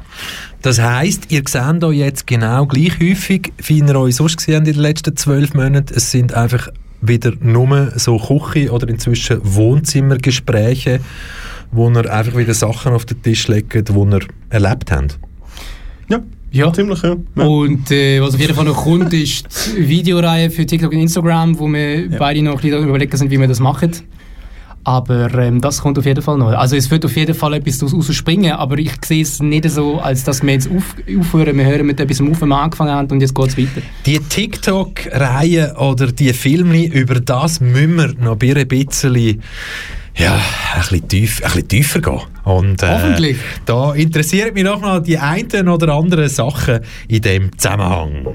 Das heisst, ihr seht euch jetzt genau gleich häufig, wie ihr euch sonst gesehen habt in den letzten zwölf Monaten. Es sind einfach... wieder nur so Küche oder inzwischen Wohnzimmergespräche, wo ihr einfach wieder Sachen auf den Tisch legt, die ihr erlebt habt. Ja, ja. ziemlich, ja. ja. Und äh, was auf jeden Fall noch kommt, ist die Videoreihe für TikTok und Instagram, wo wir ja. beide noch ein bisschen überlegen sind, wie wir das machen. Aber ähm, das kommt auf jeden Fall noch. Also es wird auf jeden Fall etwas daraus springen, aber ich sehe es nicht so, als dass wir jetzt auf, aufhören. Wir hören mit etwas auf, wenn wir angefangen haben und jetzt geht es weiter. Die TikTok-Reihe oder die Filme, über das müssen wir noch ein bisschen... Ja, ein bisschen, tief, ein bisschen tiefer gehen. Und, äh, hoffentlich. Da interessiert mich noch die einen oder anderen Sachen in diesem Zusammenhang.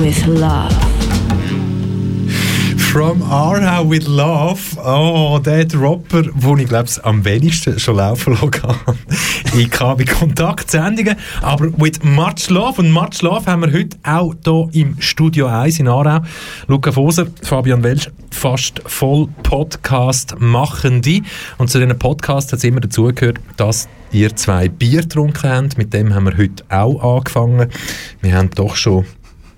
with Love. From Aarau with Love. Oh, der Dropper, den ich glaube am wenigsten schon laufen lassen in K B-Kontakt-Sendungen. Aber with much love. Und much love haben wir heute auch hier im Studio eins in Aarau. Luca Voser, Fabian Welsch, fast voll Podcast-Machende. Und zu diesen Podcasts hat es immer dazugehört, dass ihr zwei Bier getrunken habt. Mit dem haben wir heute auch angefangen. Wir haben doch schon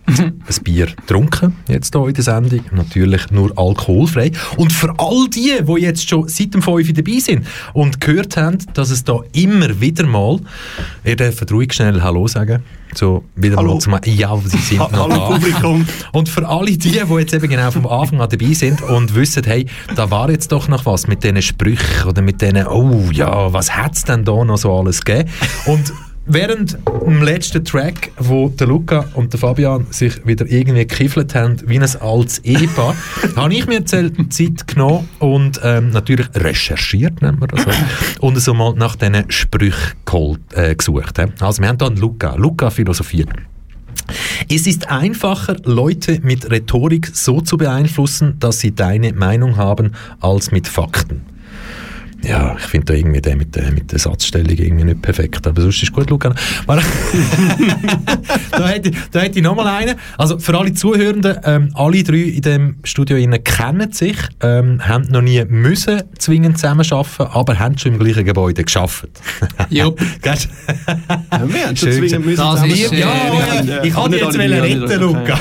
ein Bier getrunken, jetzt hier in der Sendung. Natürlich nur alkoholfrei. Und für all die, die jetzt schon seit dem fünf Uhr dabei sind und gehört haben, dass es da immer wieder mal, ihr dürft ruhig schnell Hallo sagen, so wieder Hallo. Mal zum ja, sie sind noch Hallo, da. Publikum. Und für alle die, die jetzt eben genau vom Anfang an dabei sind und wissen, hey, da war jetzt doch noch was mit diesen Sprüchen oder mit diesen, oh ja, was hat es denn da noch so alles gegeben? Und während dem letzten Track, wo der Luca und der Fabian sich wieder irgendwie gekifelt haben, wie ein altes Ehepaar, habe ich mir Zeit genommen und ähm, natürlich recherchiert, nennt man das so, und so mal nach diesen Sprüchen geholt, äh, gesucht. He. Also wir haben hier einen Luca, Luca philosophiert. Es ist einfacher, Leute mit Rhetorik so zu beeinflussen, dass sie deine Meinung haben, als mit Fakten. Ja, ich finde da irgendwie den mit der, mit der Satzstellung irgendwie nicht perfekt, aber sonst ist gut, Luca. da hätte da hätte ich nochmal einen. Also für alle Zuhörenden, ähm, alle drei in dem Studio innen kennen sich, ähm, haben noch nie müssen zwingend zusammenarbeiten, aber haben schon im gleichen Gebäude gearbeitet. Jupp. Ja, wir haben schon zwingend müssen zusammenarbeiten. Ja, ja, ich kann dich jetzt retten, Luca.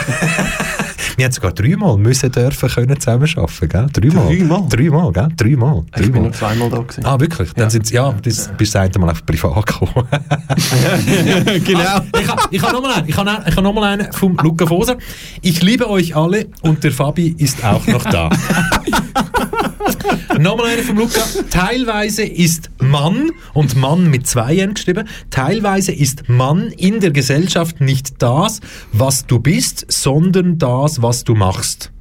Wir haben sogar dreimal müssen dürfen können zusammenarbeiten, gell? Dreimal. Dreimal? Dreimal, gell? Dreimal. Drei ich bin nur zweimal da gewesen. Ah, wirklich? Dann ja. Sind's, ja, das, ja. Bist du das einmal auf privat gekommen. Ja, genau. Also, ich habe nochmal einen. Ich habe nochmal einen vom Luca Voser. Ich liebe euch alle und der Fabi ist auch noch da. Nochmal einer vom Luca. Teilweise ist Mann, und Mann mit zwei N geschrieben, teilweise ist Mann in der Gesellschaft nicht das, was du bist, sondern das, was du machst.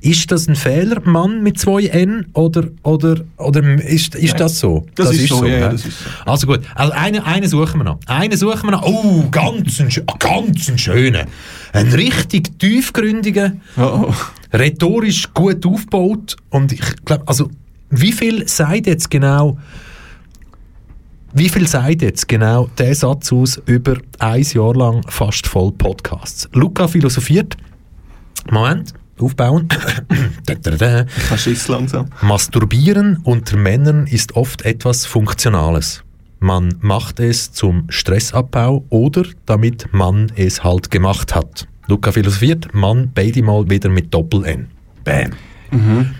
Ist das ein Fehler, Mann mit zwei N, oder, oder, oder ist, ist das so? Das, das, ist, ist, so, so, ja, das ist so. Also gut, also einen, einen suchen wir noch. Einen suchen wir noch. Oh, ganz ein, ganz ein schöner. Ein richtig tiefgründiger, oh, oh. rhetorisch gut aufgebaut. Und ich glaube, also, wie viel sagt jetzt genau, wie viel sagt jetzt genau der Satz aus über ein Jahr lang fast voll Podcasts? Luca philosophiert. Moment. Aufbauen. Ich kann schiss langsam. Masturbieren unter Männern ist oft etwas Funktionales. Man macht es zum Stressabbau oder damit man es halt gemacht hat. Luca philosophiert, Mann beide mal wieder mit Doppel-N. Bam. Mhm.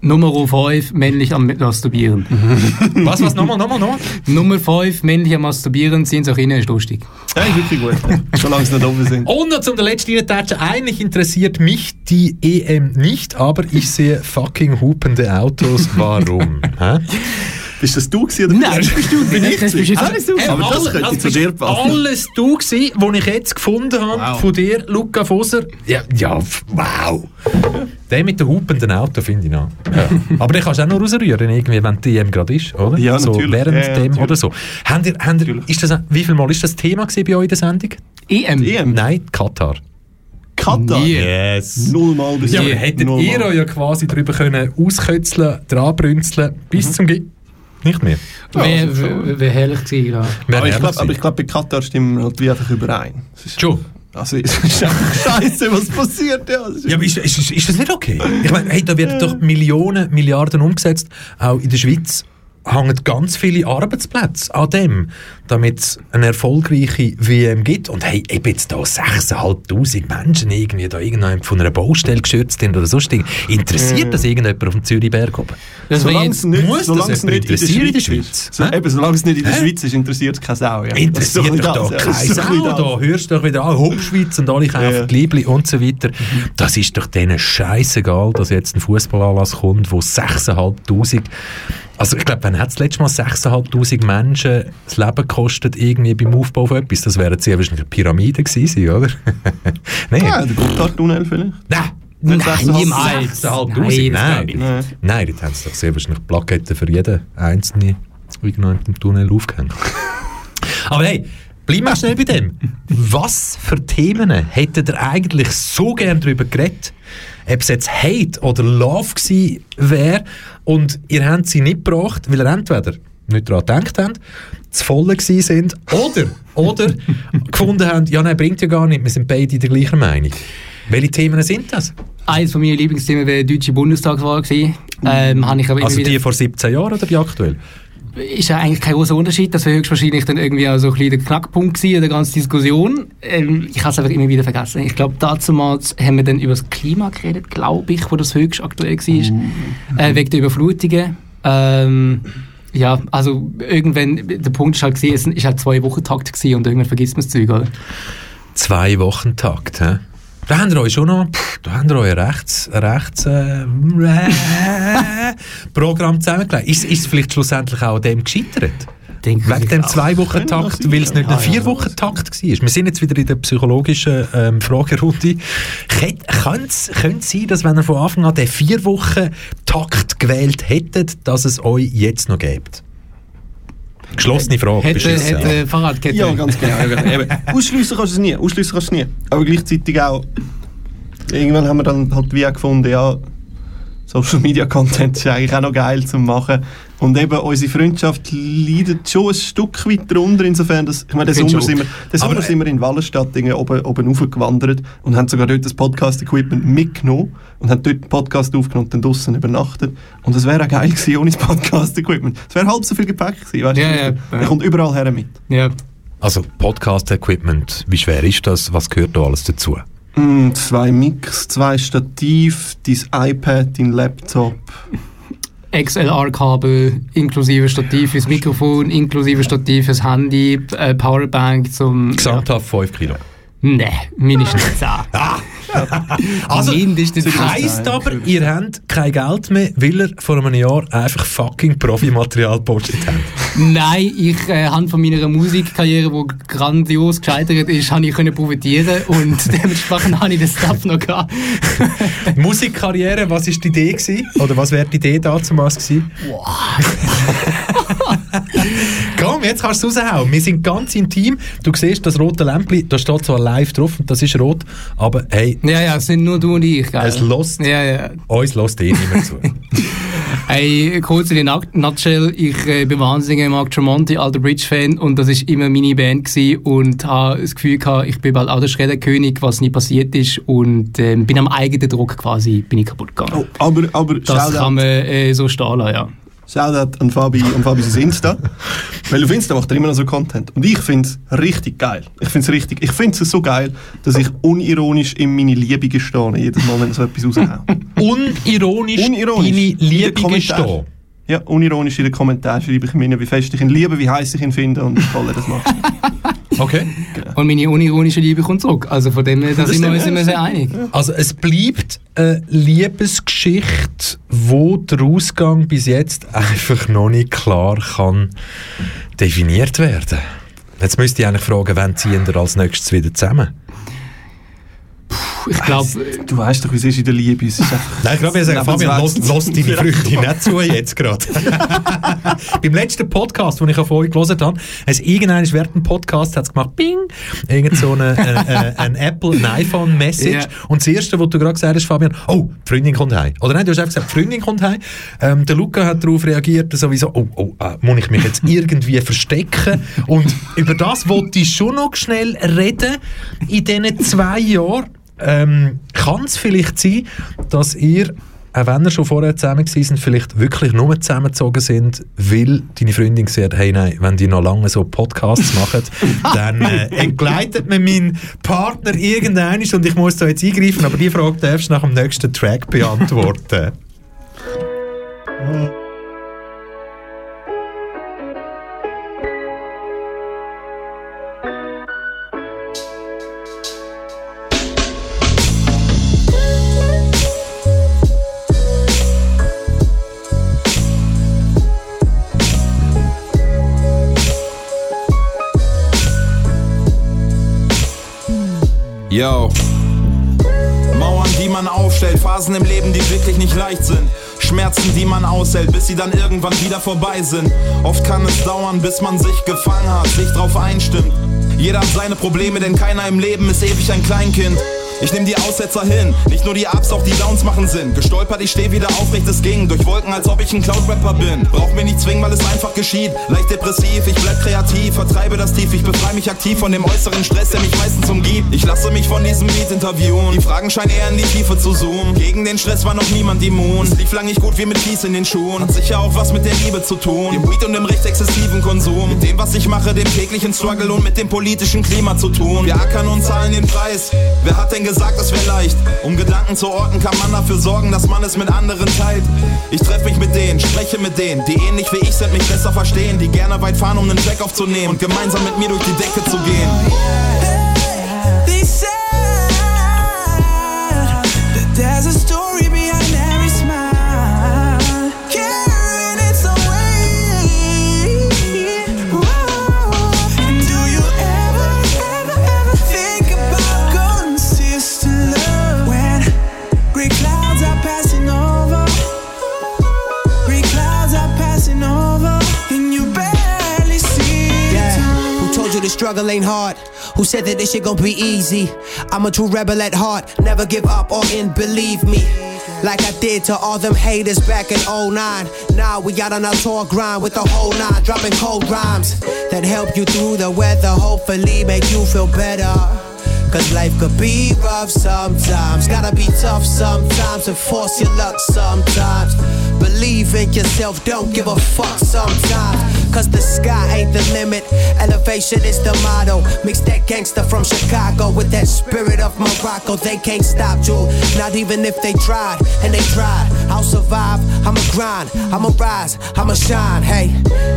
Nummer fünf, männlich am Masturbieren. Mhm. Was, was, nochmal, nochmal, nochmal? Nummer fünf, männlich am Masturbieren, sind es auch innen, ist lustig. Ja, ist wirklich gut, solange sie nicht oben sind. Und noch zum letzten Reintatschen, eigentlich interessiert mich die E M nicht, aber ich sehe fucking hupende Autos, warum? Bist das du gewesen, oder nein, das bist du? Bin ich das bist alles du. Aber das könnte alles, zu dir passen. Alles du gewesen, was ich jetzt gefunden habe, wow. Von dir, Luca Voser. Ja, ja, wow. Den mit dem hupenden Auto finde ich noch. Ja. Aber den kannst du auch noch rausrühren, irgendwie, wenn die E M gerade ist, oder? Ja, so, natürlich. Während ja, dem natürlich. Oder so. Habt ihr, habt ihr, ist das, wie viel Mal war das Thema bei euch in der Sendung? E M? E M? Nein, Katar. Katar? Yes. Nullmal bis ja, aber hättet Null ihr euch ja quasi darüber können auskötzeln, dranbrünzeln, bis mhm. zum G. Nicht mehr. Ja, wäre herrlich gewesen. Ja. Aber ich glaube, glaub, bei Katar stimmen halt wie einfach überein. Schon? Also es ist einfach scheiße, was passiert. Ja, ist, ja aber ist, ist, ist das nicht okay? Ich meine, hey, da werden doch Millionen, Milliarden umgesetzt. Auch in der Schweiz hängen ganz viele Arbeitsplätze an dem, damit es eine erfolgreiche W M gibt. Und hey, eben jetzt da sechstausendfünfhundert Menschen irgendwie da irgendwann von einer Baustelle geschürzt sind oder sonst Dinge. Interessiert das irgendjemand auf dem Zürichberg oben? Solange es nicht, muss solange das es nicht in der Schweiz ist. Eben, solange es nicht in der Schweiz ist, interessiert es keine Sau. Ja. Interessiert doch, doch da keine Sau. Da hörst du doch wieder an, Hopschweiz und alle kaufen ja. Liebli und so weiter. Das ist doch denen scheißegal, dass jetzt ein Fußballanlass kommt, wo sechstausendfünfhundert also ich glaube, wenn hat das letzte Mal sechstausendfünfhundert Menschen das Leben gekostet irgendwie beim Aufbau von etwas? Das wären sehr wahrscheinlich eine Pyramide gewesen, oder? Nein. Ja, der Gotthard-Tunnel vielleicht. Nein. Nein, niemals. sechstausendfünfhundert Nein. Nein. Nein, dort haben sie doch sehr wahrscheinlich Plaketten für jeden einzelnen irgendwann im Tunnel aufgehängt. Aber hey, bleiben wir schnell bei dem. Was für Themen hättet ihr eigentlich so gerne darüber geredet? Ob es jetzt Hate oder Love gewesen wäre und ihr habt sie nicht gebracht, weil ihr entweder nicht daran gedacht habt, zu voll gewesen sind oder, oder gefunden haben, ja nein, bringt ja gar nicht, wir sind beide der gleichen Meinung. Welche Themen sind das? Eines von meinen Lieblingsthemen war die deutsche Bundestagswahl. Ähm, habe ich aber also die vor siebzehn Jahren oder die aktuell? Ist ja eigentlich kein großer Unterschied. Das war höchstwahrscheinlich dann irgendwie auch so ein bisschen der Knackpunkt in der ganzen Diskussion. Ähm, ich habe es einfach immer wieder vergessen. Ich glaube, dazu mal haben wir dann über das Klima geredet, glaube ich, wo das höchst aktuell war. Mhm. Äh, wegen der Überflutungen. Ähm, ja, also irgendwann, der Punkt war halt, es war halt zwei Wochentakt und irgendwann vergisst man das Zeug. Oder? Zwei Wochentakt, hä? Da habt ihr euch schon noch, pff, da habt ihr euch ein rechts, rechts äh, äh, Programm zusammengelegt. Ist es vielleicht schlussendlich auch dem gescheitert? Wegen dem Zwei-Wochen-Takt, weil es nicht ah, ein Vier-Wochen-Takt ja. war. Wir sind jetzt wieder in der psychologischen ähm, Fragerunde. Könnte es sein, dass wenn ihr von Anfang an den Vier-Wochen-Takt gewählt hättet, dass es euch jetzt noch gibt? Geschlossene Frage. Hätte, hätte Fahrradkette. Ja, ganz genau. Ausschliessen kannst du es nie. Ausschliessen kannst du es nie. Aber gleichzeitig auch, irgendwann haben wir dann halt wie gefunden, ja, Social Media Content ist eigentlich auch noch geil zu machen. Und eben, unsere Freundschaft leidet schon ein Stück weit darunter, insofern, dass, ich meine, den Sommer sind wir, den Sommer sind wir in Wallenstadt oben, oben raufgewandert und haben sogar dort das Podcast-Equipment mitgenommen und haben dort einen Podcast aufgenommen und dann draussen übernachtet. Und es wäre auch geil gewesen ohne das Podcast-Equipment. Es wäre halb so viel Gepäck gewesen, weißt yeah, du? Yeah, yeah. Der kommt überall her mit. Yeah. Also, Podcast-Equipment, wie schwer ist das? Was gehört da alles dazu? Mm, zwei Mix, zwei Stativ, dein iPad, dein Laptop... X L R-Kabel inklusive Stativ fürs Mikrofon, inklusive Stativ fürs Handy, äh, Powerbank zum... Gesamthaft fünf Kilo? Nein, mindestens zehn. Ah. Also, das heisst aber, ihr habt kein Geld mehr, weil ihr vor einem Jahr einfach fucking Profimaterial gepostet habt. Nein, ich äh, habe von meiner Musikkarriere, die grandios gescheitert ist, habe ich können profitieren und dementsprechend habe ich den Stuff noch gehabt. Musikkarriere, was war die Idee gewesen? Oder was wäre die Idee damals gewesen? Komm, jetzt kannst du es raushauen. Wir sind ganz intim. Du siehst das rote Lämpchen, da steht zwar live drauf und das ist rot, aber hey. Ja, ja, es sind nur du und ich. Geil. Es lässt, ja, ja. Uns lässt eh niemand zu. Hey, kurz in der Nutshell, ich äh, bin wahnsinnig Mark Tremonti, alter Bridge-Fan und das war immer meine Band gewesen und habe das Gefühl gehabt, ich bin bald auch der Schredderkönig, was nie passiert ist und äh, bin am eigenen Druck quasi bin ich kaputt gegangen. Oh, aber, aber, das kann man äh, so stehen lassen, ja. Shoutout an Fabi, an Fabis Insta. Weil auf Insta macht er immer noch so Content. Und ich finde es richtig geil. Ich finde es richtig. Ich finde es so geil, dass ich unironisch in meine Liebe gestehe, jedes Mal, wenn ich so etwas raushaue. Unironisch, unironisch in deine Liebe gestehe? Ja, unironisch in den Kommentaren schreibe ich mir, wie fest ich ihn liebe, wie heiß ich ihn finde und wie toll er das macht. Okay. Genau. Und meine unironische Liebe kommt zurück. Also von dem her, da sind wir sehr einig. Also es bleibt eine Liebesgeschichte, wo der Ausgang bis jetzt einfach noch nicht klar kann definiert werden. Jetzt müsste ich eigentlich fragen, wann ziehen wir als nächstes wieder zusammen? Puh, ich glaube... Du weißt doch, wie es ist in der Liebe. Es ist nein, ich glaube, ich sage, Fabian, lass deine Früchte nicht zu jetzt gerade. Beim letzten Podcast, den ich auf euch gehört habe, hat irgendeines während dem Podcast hat's gemacht, bing, irgend so eine, äh, äh, ein Apple, ein iPhone-Message. Yeah. Und das Erste, was du gerade gesagt hast, Fabian, oh, die Freundin kommt heim. Oder nein, du hast einfach gesagt, die Freundin kommt heim. Ähm, der Luca hat darauf reagiert, sowieso, oh, oh, äh, muss ich mich jetzt irgendwie verstecken? Und über das wollte ich schon noch schnell reden. In diesen zwei Jahren Ähm, kann es vielleicht sein, dass ihr, auch wenn ihr schon vorher zusammen gewesen seid, vielleicht wirklich nur zusammengezogen sind, weil deine Freundin gesagt hat, hey nein, wenn die noch lange so Podcasts machen, dann äh, entgleitet mir mein Partner irgendwann und ich muss da jetzt eingreifen, aber die Frage darfst du nach dem nächsten Track beantworten. Yo. Mauern, die man aufstellt, Phasen im Leben, die wirklich nicht leicht sind. Schmerzen, die man aushält, bis sie dann irgendwann wieder vorbei sind. Oft kann es dauern, bis man sich gefangen hat, sich drauf einstimmt. Jeder hat seine Probleme, denn keiner im Leben ist ewig ein Kleinkind. Ich nehm die Aussetzer hin, nicht nur die Ups, auch die Downs machen Sinn. Gestolpert, ich steh wieder aufrecht, es ging durch Wolken, als ob ich ein Cloud-Rapper bin. Brauch mir nicht zwingen, weil es einfach geschieht. Leicht depressiv, ich bleib kreativ, vertreibe das Tief. Ich befreie mich aktiv von dem äußeren Stress, der mich meistens umgibt. Ich lasse mich von diesem Lied interviewen. Die Fragen scheinen eher in die Tiefe zu zoomen. Gegen den Stress war noch niemand immun. Es lief lang nicht gut wie mit Kies in den Schuhen. Hat sicher auch was mit der Liebe zu tun, dem Weed und dem recht exzessiven Konsum. Mit dem, was ich mache, dem täglichen Struggle und mit dem politischen Klima zu tun. Wir ackern und zahlen den Preis. Wer hat denn gesagt, es wäre leicht? Um Gedanken zu orten, kann man dafür sorgen, dass man es mit anderen teilt. Ich treffe mich mit denen, spreche mit denen, die ähnlich wie ich sind, mich besser verstehen, die gerne weit fahren, um einen Track aufzunehmen und gemeinsam mit mir durch die Decke zu gehen. Oh yeah. They said that there's a story behind every smile, carrying it away. Whoa. And do you ever, ever, ever think about consistent love when gray clouds are passing over? Gray clouds are passing over, and you barely see yeah. it. Who told you the struggle ain't hard? Who said that this shit gon' be easy? I'm a true rebel at heart, never give up or end, believe me. Like I did to all them haters back in oh nine. Now we out on our tour grind with the whole nine, dropping cold rhymes that help you through the weather, hopefully make you feel better. Cause life could be rough sometimes, gotta be tough sometimes and force your luck sometimes. Believe in yourself, don't give a fuck sometimes. Cause the sky ain't the limit, elevation is the motto. Mix that gangster from Chicago with that spirit of Morocco. They can't stop you, not even if they tried. And they tried, I'll survive, I'ma grind, I'ma rise, I'ma shine. Hey,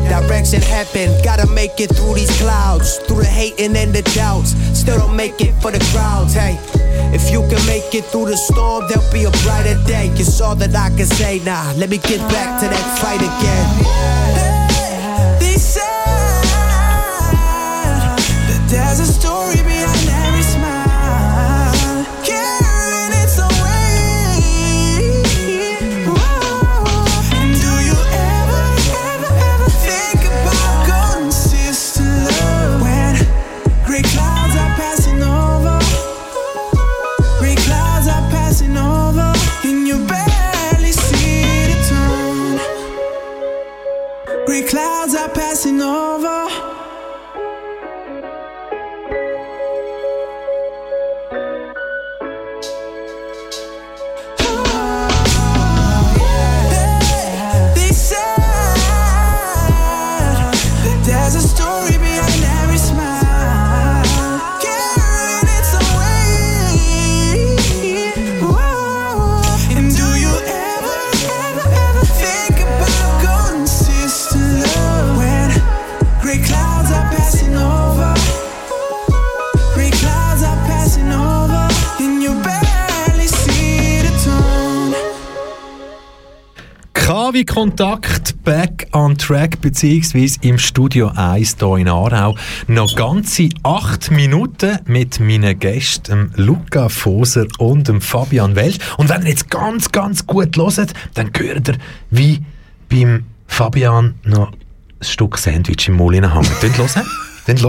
direction happen, gotta make it through these clouds, through the hating and the doubts, still don't make it for the crowds. Hey, if you can make it through the storm, there'll be a brighter day. It's all that I can say now. Let me get back to that fight again. Hey, they said that there's a story behind every smile, carrying it away. Whoa. And do you ever, ever, ever think about consistent love when gray clouds are passing over? Gray clouds are passing over, and you barely see the turn. Gray clouds are passing over. Wie Kontakt, back on track, beziehungsweise im Studio eins hier in Aarau. Noch ganze acht Minuten mit meinen Gästen, Luca Voser und dem Fabian Welsch. Und wenn ihr jetzt ganz, ganz gut hört, dann hört ihr, wie beim Fabian noch ein Stück Sandwich im Mund hineinhängt. Könnt ihr hören? Könnt ihr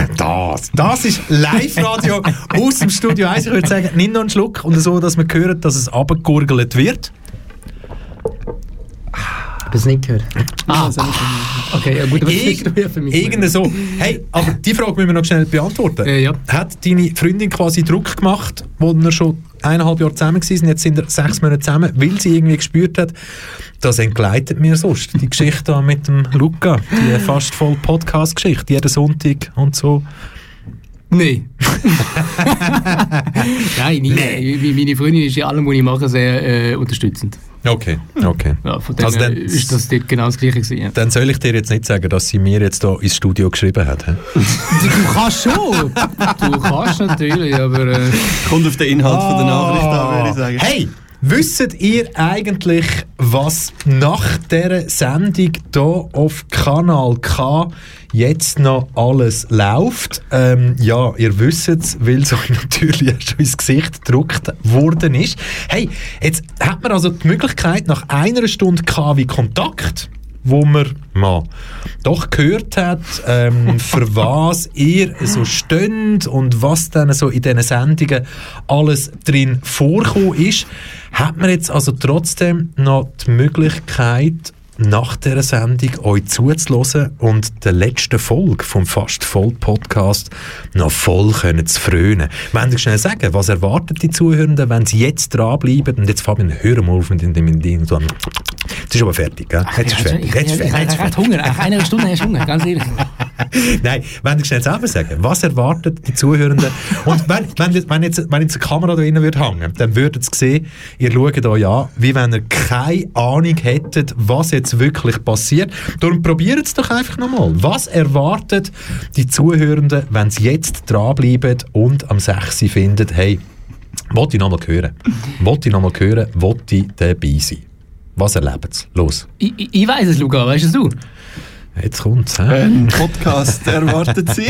hören? Das, das ist Live-Radio aus dem Studio eins. Ich würde sagen, nimm noch einen Schluck und so, dass wir hören, dass es runtergegurgelt wird. Ich habe es nicht gehört. Ah, ah okay, ja gut, aber das für mich. Irgendwie so. Hey, aber die Frage müssen wir noch schnell beantworten. Äh, ja. Hat deine Freundin quasi Druck gemacht, wo wir schon eineinhalb Jahre zusammen waren, jetzt sind wir sechs Monate zusammen, weil sie irgendwie gespürt hat, das entgleitet mir sonst. Die Geschichte mit dem Luca, die fast voll Podcast-Geschichte, jeden Sonntag und so. Nein. Nein, nie. Nee. Meine Freundin ist in allem, was ich mache, sehr äh, unterstützend. Okay, okay. Ja, von dem also dann, ist das dort genau das Gleiche gewesen. Ja. Dann soll ich dir jetzt nicht sagen, dass sie mir jetzt hier ins Studio geschrieben hat. He? Du kannst schon. Du kannst natürlich, aber... Äh, kommt auf den Inhalt oh. von der Nachricht an, würde ich sagen. Hey, wisst ihr eigentlich, was nach dieser Sendung hier auf Kanal K jetzt noch alles läuft? Ähm, ja, ihr wisst es, weil es euch natürlich schon ins Gesicht gedrückt worden ist. Hey, jetzt hat man also die Möglichkeit, nach einer Stunde K wie Kontakt wo man mal doch gehört hat, ähm, für was ihr so steht und was dann so in diesen Sendungen alles drin vorkommt ist, hat man jetzt also trotzdem noch die Möglichkeit, nach dieser Sendung euch zuzuhören und der letzten Folge vom Fast Voll Podcast noch voll können zu frönen. Wollen Sie schnell sagen, was erwartet die Zuhörenden, wenn sie jetzt dranbleiben? Und jetzt, Fabian, hör mal auf mit dem Ding. Jetzt ist aber fertig, gell? Jetzt ist fertig. Jetzt ist fertig. Ich habe Hunger. Nach einer Stunde hast du Hunger, ganz ehrlich. Nein, wenn Sie schnell selber sagen, was erwartet die Zuhörenden? Und wenn, wenn, wenn, jetzt, wenn jetzt eine Kamera da drinnen würde hängen, dann würdet ihr sehen, ihr schaut euch an, wie wenn ihr keine Ahnung hättet, was jetzt wirklich passiert. Darum probiert es doch einfach nochmal. Was erwartet die Zuhörenden, wenn sie jetzt dranbleiben und am sechs Uhr finden, hey, wollte ich nochmal hören? Wollte ich nochmal hören? Wollte ich dabei sein? Was erleben sie? Los. Ich, ich, ich weiss es, Luca. Weißt du? Jetzt kommt's. Ein Podcast erwartet sie.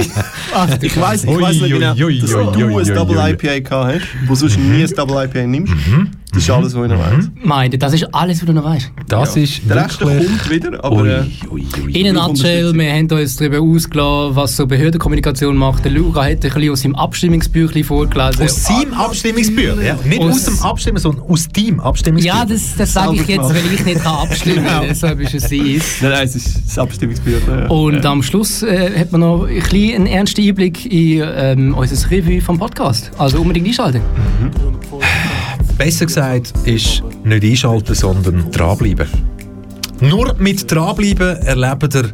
Ach, ich weiss, ich weiss nicht genau, dass du ein Double I P A gehabt hast, wo sonst nie ein Double I P A nimmst. Das ist alles, was ich noch weiss. Meine, das ist alles, was du noch weißt. Das ja. ist der Rest kommt wieder, aber... Ui, ui, ui, in einer Nutshell, wir haben uns darüber ausgelassen, was so Behördenkommunikation macht. Der Luca hat ein bisschen aus seinem Abstimmungsbüchlein vorgelesen. Aus seinem Abstimmungsbüchlein? Ja. Nicht aus, aus dem Abstimmen, sondern aus deinem Abstimmungsbüchlein. Ja, das, das sage ich jetzt, weil ich nicht kann abstimmen kann. Genau. Deshalb ist es sein. Nein, nein, es ist das Abstimmungsbüchlein. Ja. Und ja. am Schluss äh, hat man noch ein bisschen einen ernsten Einblick in ähm, unser Revue vom Podcast. Also unbedingt einschalten. Mhm. Besser gesagt ist nicht einschalten, sondern dranbleiben. Nur mit dranbleiben erlebt ihr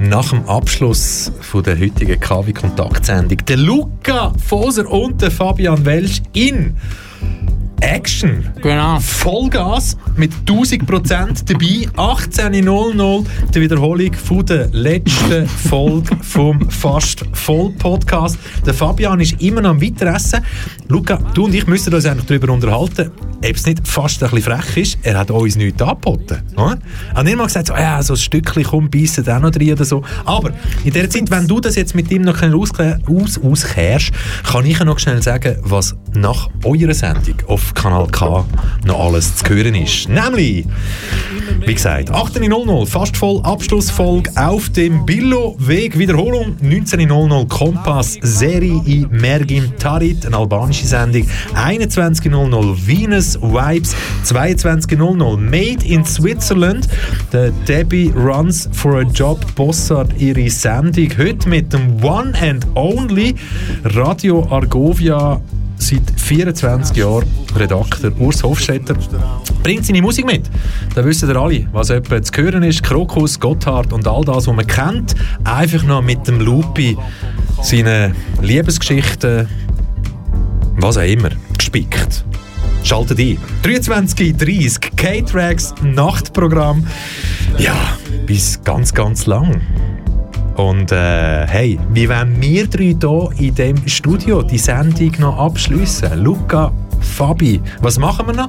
nach dem Abschluss von der heutigen K W-Kontaktsendung den Luca Voser und den Fabian Welsch in Action. Genau. Vollgas mit tausend Prozent dabei. achtzehn Uhr, die Wiederholung von der letzten Folge vom Fast Voll Podcast. Der Fabian ist immer noch am Weiteressen. Luca, du und ich müssen uns eigentlich darüber unterhalten, ob es nicht fast ein bisschen frech ist. Er hat uns nichts angeboten. Er hat nicht mal gesagt, so, ja, so ein Stückchen kommt, beissen auch noch drin oder so. Aber in der Zeit, wenn du das jetzt mit ihm noch aus, auskehrst, kann ich noch schnell sagen, was nach eurer Sendung auf Kanal K noch alles zu hören ist. Nämlich, wie gesagt, achtzehn Uhr, Fast Voll, Abschlussfolge auf dem Billo-Weg, Wiederholung, neunzehn Uhr, Kompass-Serie in Mergin Tarit, eine albanische Sendung, einundzwanzig Uhr, Venus Vibes, zweiundzwanzig Uhr, Made in Switzerland, der Debbie Runs for a Job, Bossard ihre Sendung, heute mit dem One and Only Radio Argovia, seit vierundzwanzig Jahren Redakteur Urs Hofstetter. Bringt seine Musik mit. Dann wissen ihr alle, was etwa zu hören ist. Krokus, Gotthard und all das, was man kennt. Einfach noch mit dem Lupi seine Liebesgeschichten, was auch immer, gespickt. Schaltet ein. dreiundzwanzig Uhr dreißig, K-Tracks, Nachtprogramm. Ja, bis ganz, ganz lang. Und äh, hey, wie wollen wir drei hier in diesem Studio die Sendung noch abschliessen? Luca, Fabi, was machen wir noch?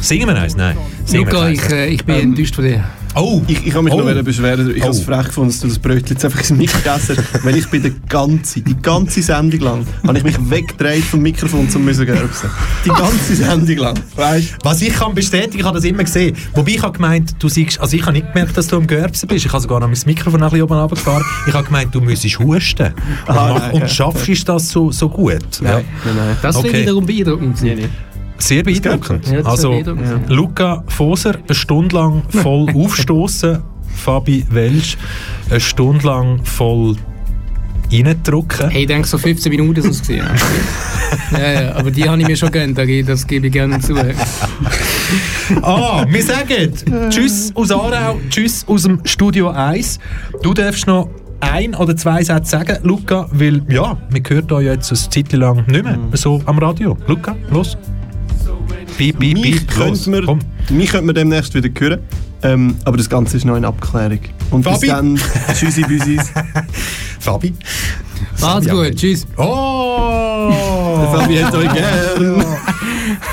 Singen wir eins? Nein. Singen Luca, eins. Ich, äh, ich bin ähm, enttäuscht von dir. Oh! Ich, ich habe mich oh. noch beschweren, ich oh. habe es frech gefunden, dass du das Brötchen jetzt einfach ins Mikro gegessen hast, weil ich bin die ganze, die ganze Sendung lang habe ich mich weggedreht vom Mikrofon, um müssen gerbsen. Die ganze Sendung lang, weißt? Was ich kann bestätigen, ich habe das immer gesehen. Wobei ich habe gemeint, du siehst, also ich habe nicht gemerkt, dass du am Gerbsen bist. Ich habe sogar noch mein Mikrofon ein bisschen oben runtergefahren. Ich habe gemeint, du müsstest husten. Aha, und, nein, und ja. schaffst du das so, so gut? Nein, ja. nein, nein. Das okay. finde ich wiederum beeindruckend. Nee, nee. Sehr beeindruckend. Ja, also, beeindruckend. Ja. Luca Voser, eine Stunde lang voll aufstoßen, Fabi Welsch, eine Stunde lang voll reindrücken. Hey, ich denke, so fünfzehn Minuten ist es gesehen. ja, ja, aber die habe ich mir schon gegönnt, das gebe ich gerne zu. ah, wir sagen tschüss aus Aarau, tschüss aus dem Studio eins. Du darfst noch ein oder zwei Sätze sagen, Luca, weil, ja, wir hören euch jetzt eine Zeit lang nicht mehr so am Radio. Luca, los. Beep, beep, mich könnte man demnächst wieder hören, ähm, aber das Ganze ist noch in Abklärung. Und Fabi? Bis dann, tschüssi Büsis. Fabi? Alles gut, tschüss. Oh! Fabi hat euch gern.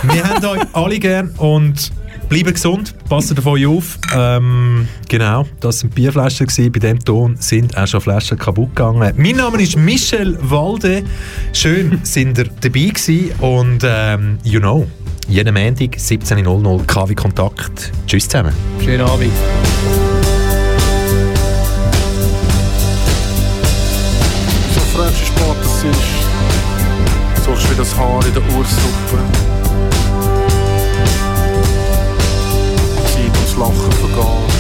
Wir haben euch alle gern und bleibt gesund, passt auf euch auf. Ähm, genau, das waren Bierflaschen gewesen. Bei diesem Ton sind auch schon Flaschen kaputt gegangen. Mein Name ist Michel Walde. Schön, sind ihr dabei gewesen und ähm, you know. Jeden Montag, siebzehn Uhr, K W Kontakt. Tschüss zusammen. Schönen Abend. fragst, wie spät es ist, suchst wie das Haar in der Ursuppe. Zeit ums Lachen vergeht.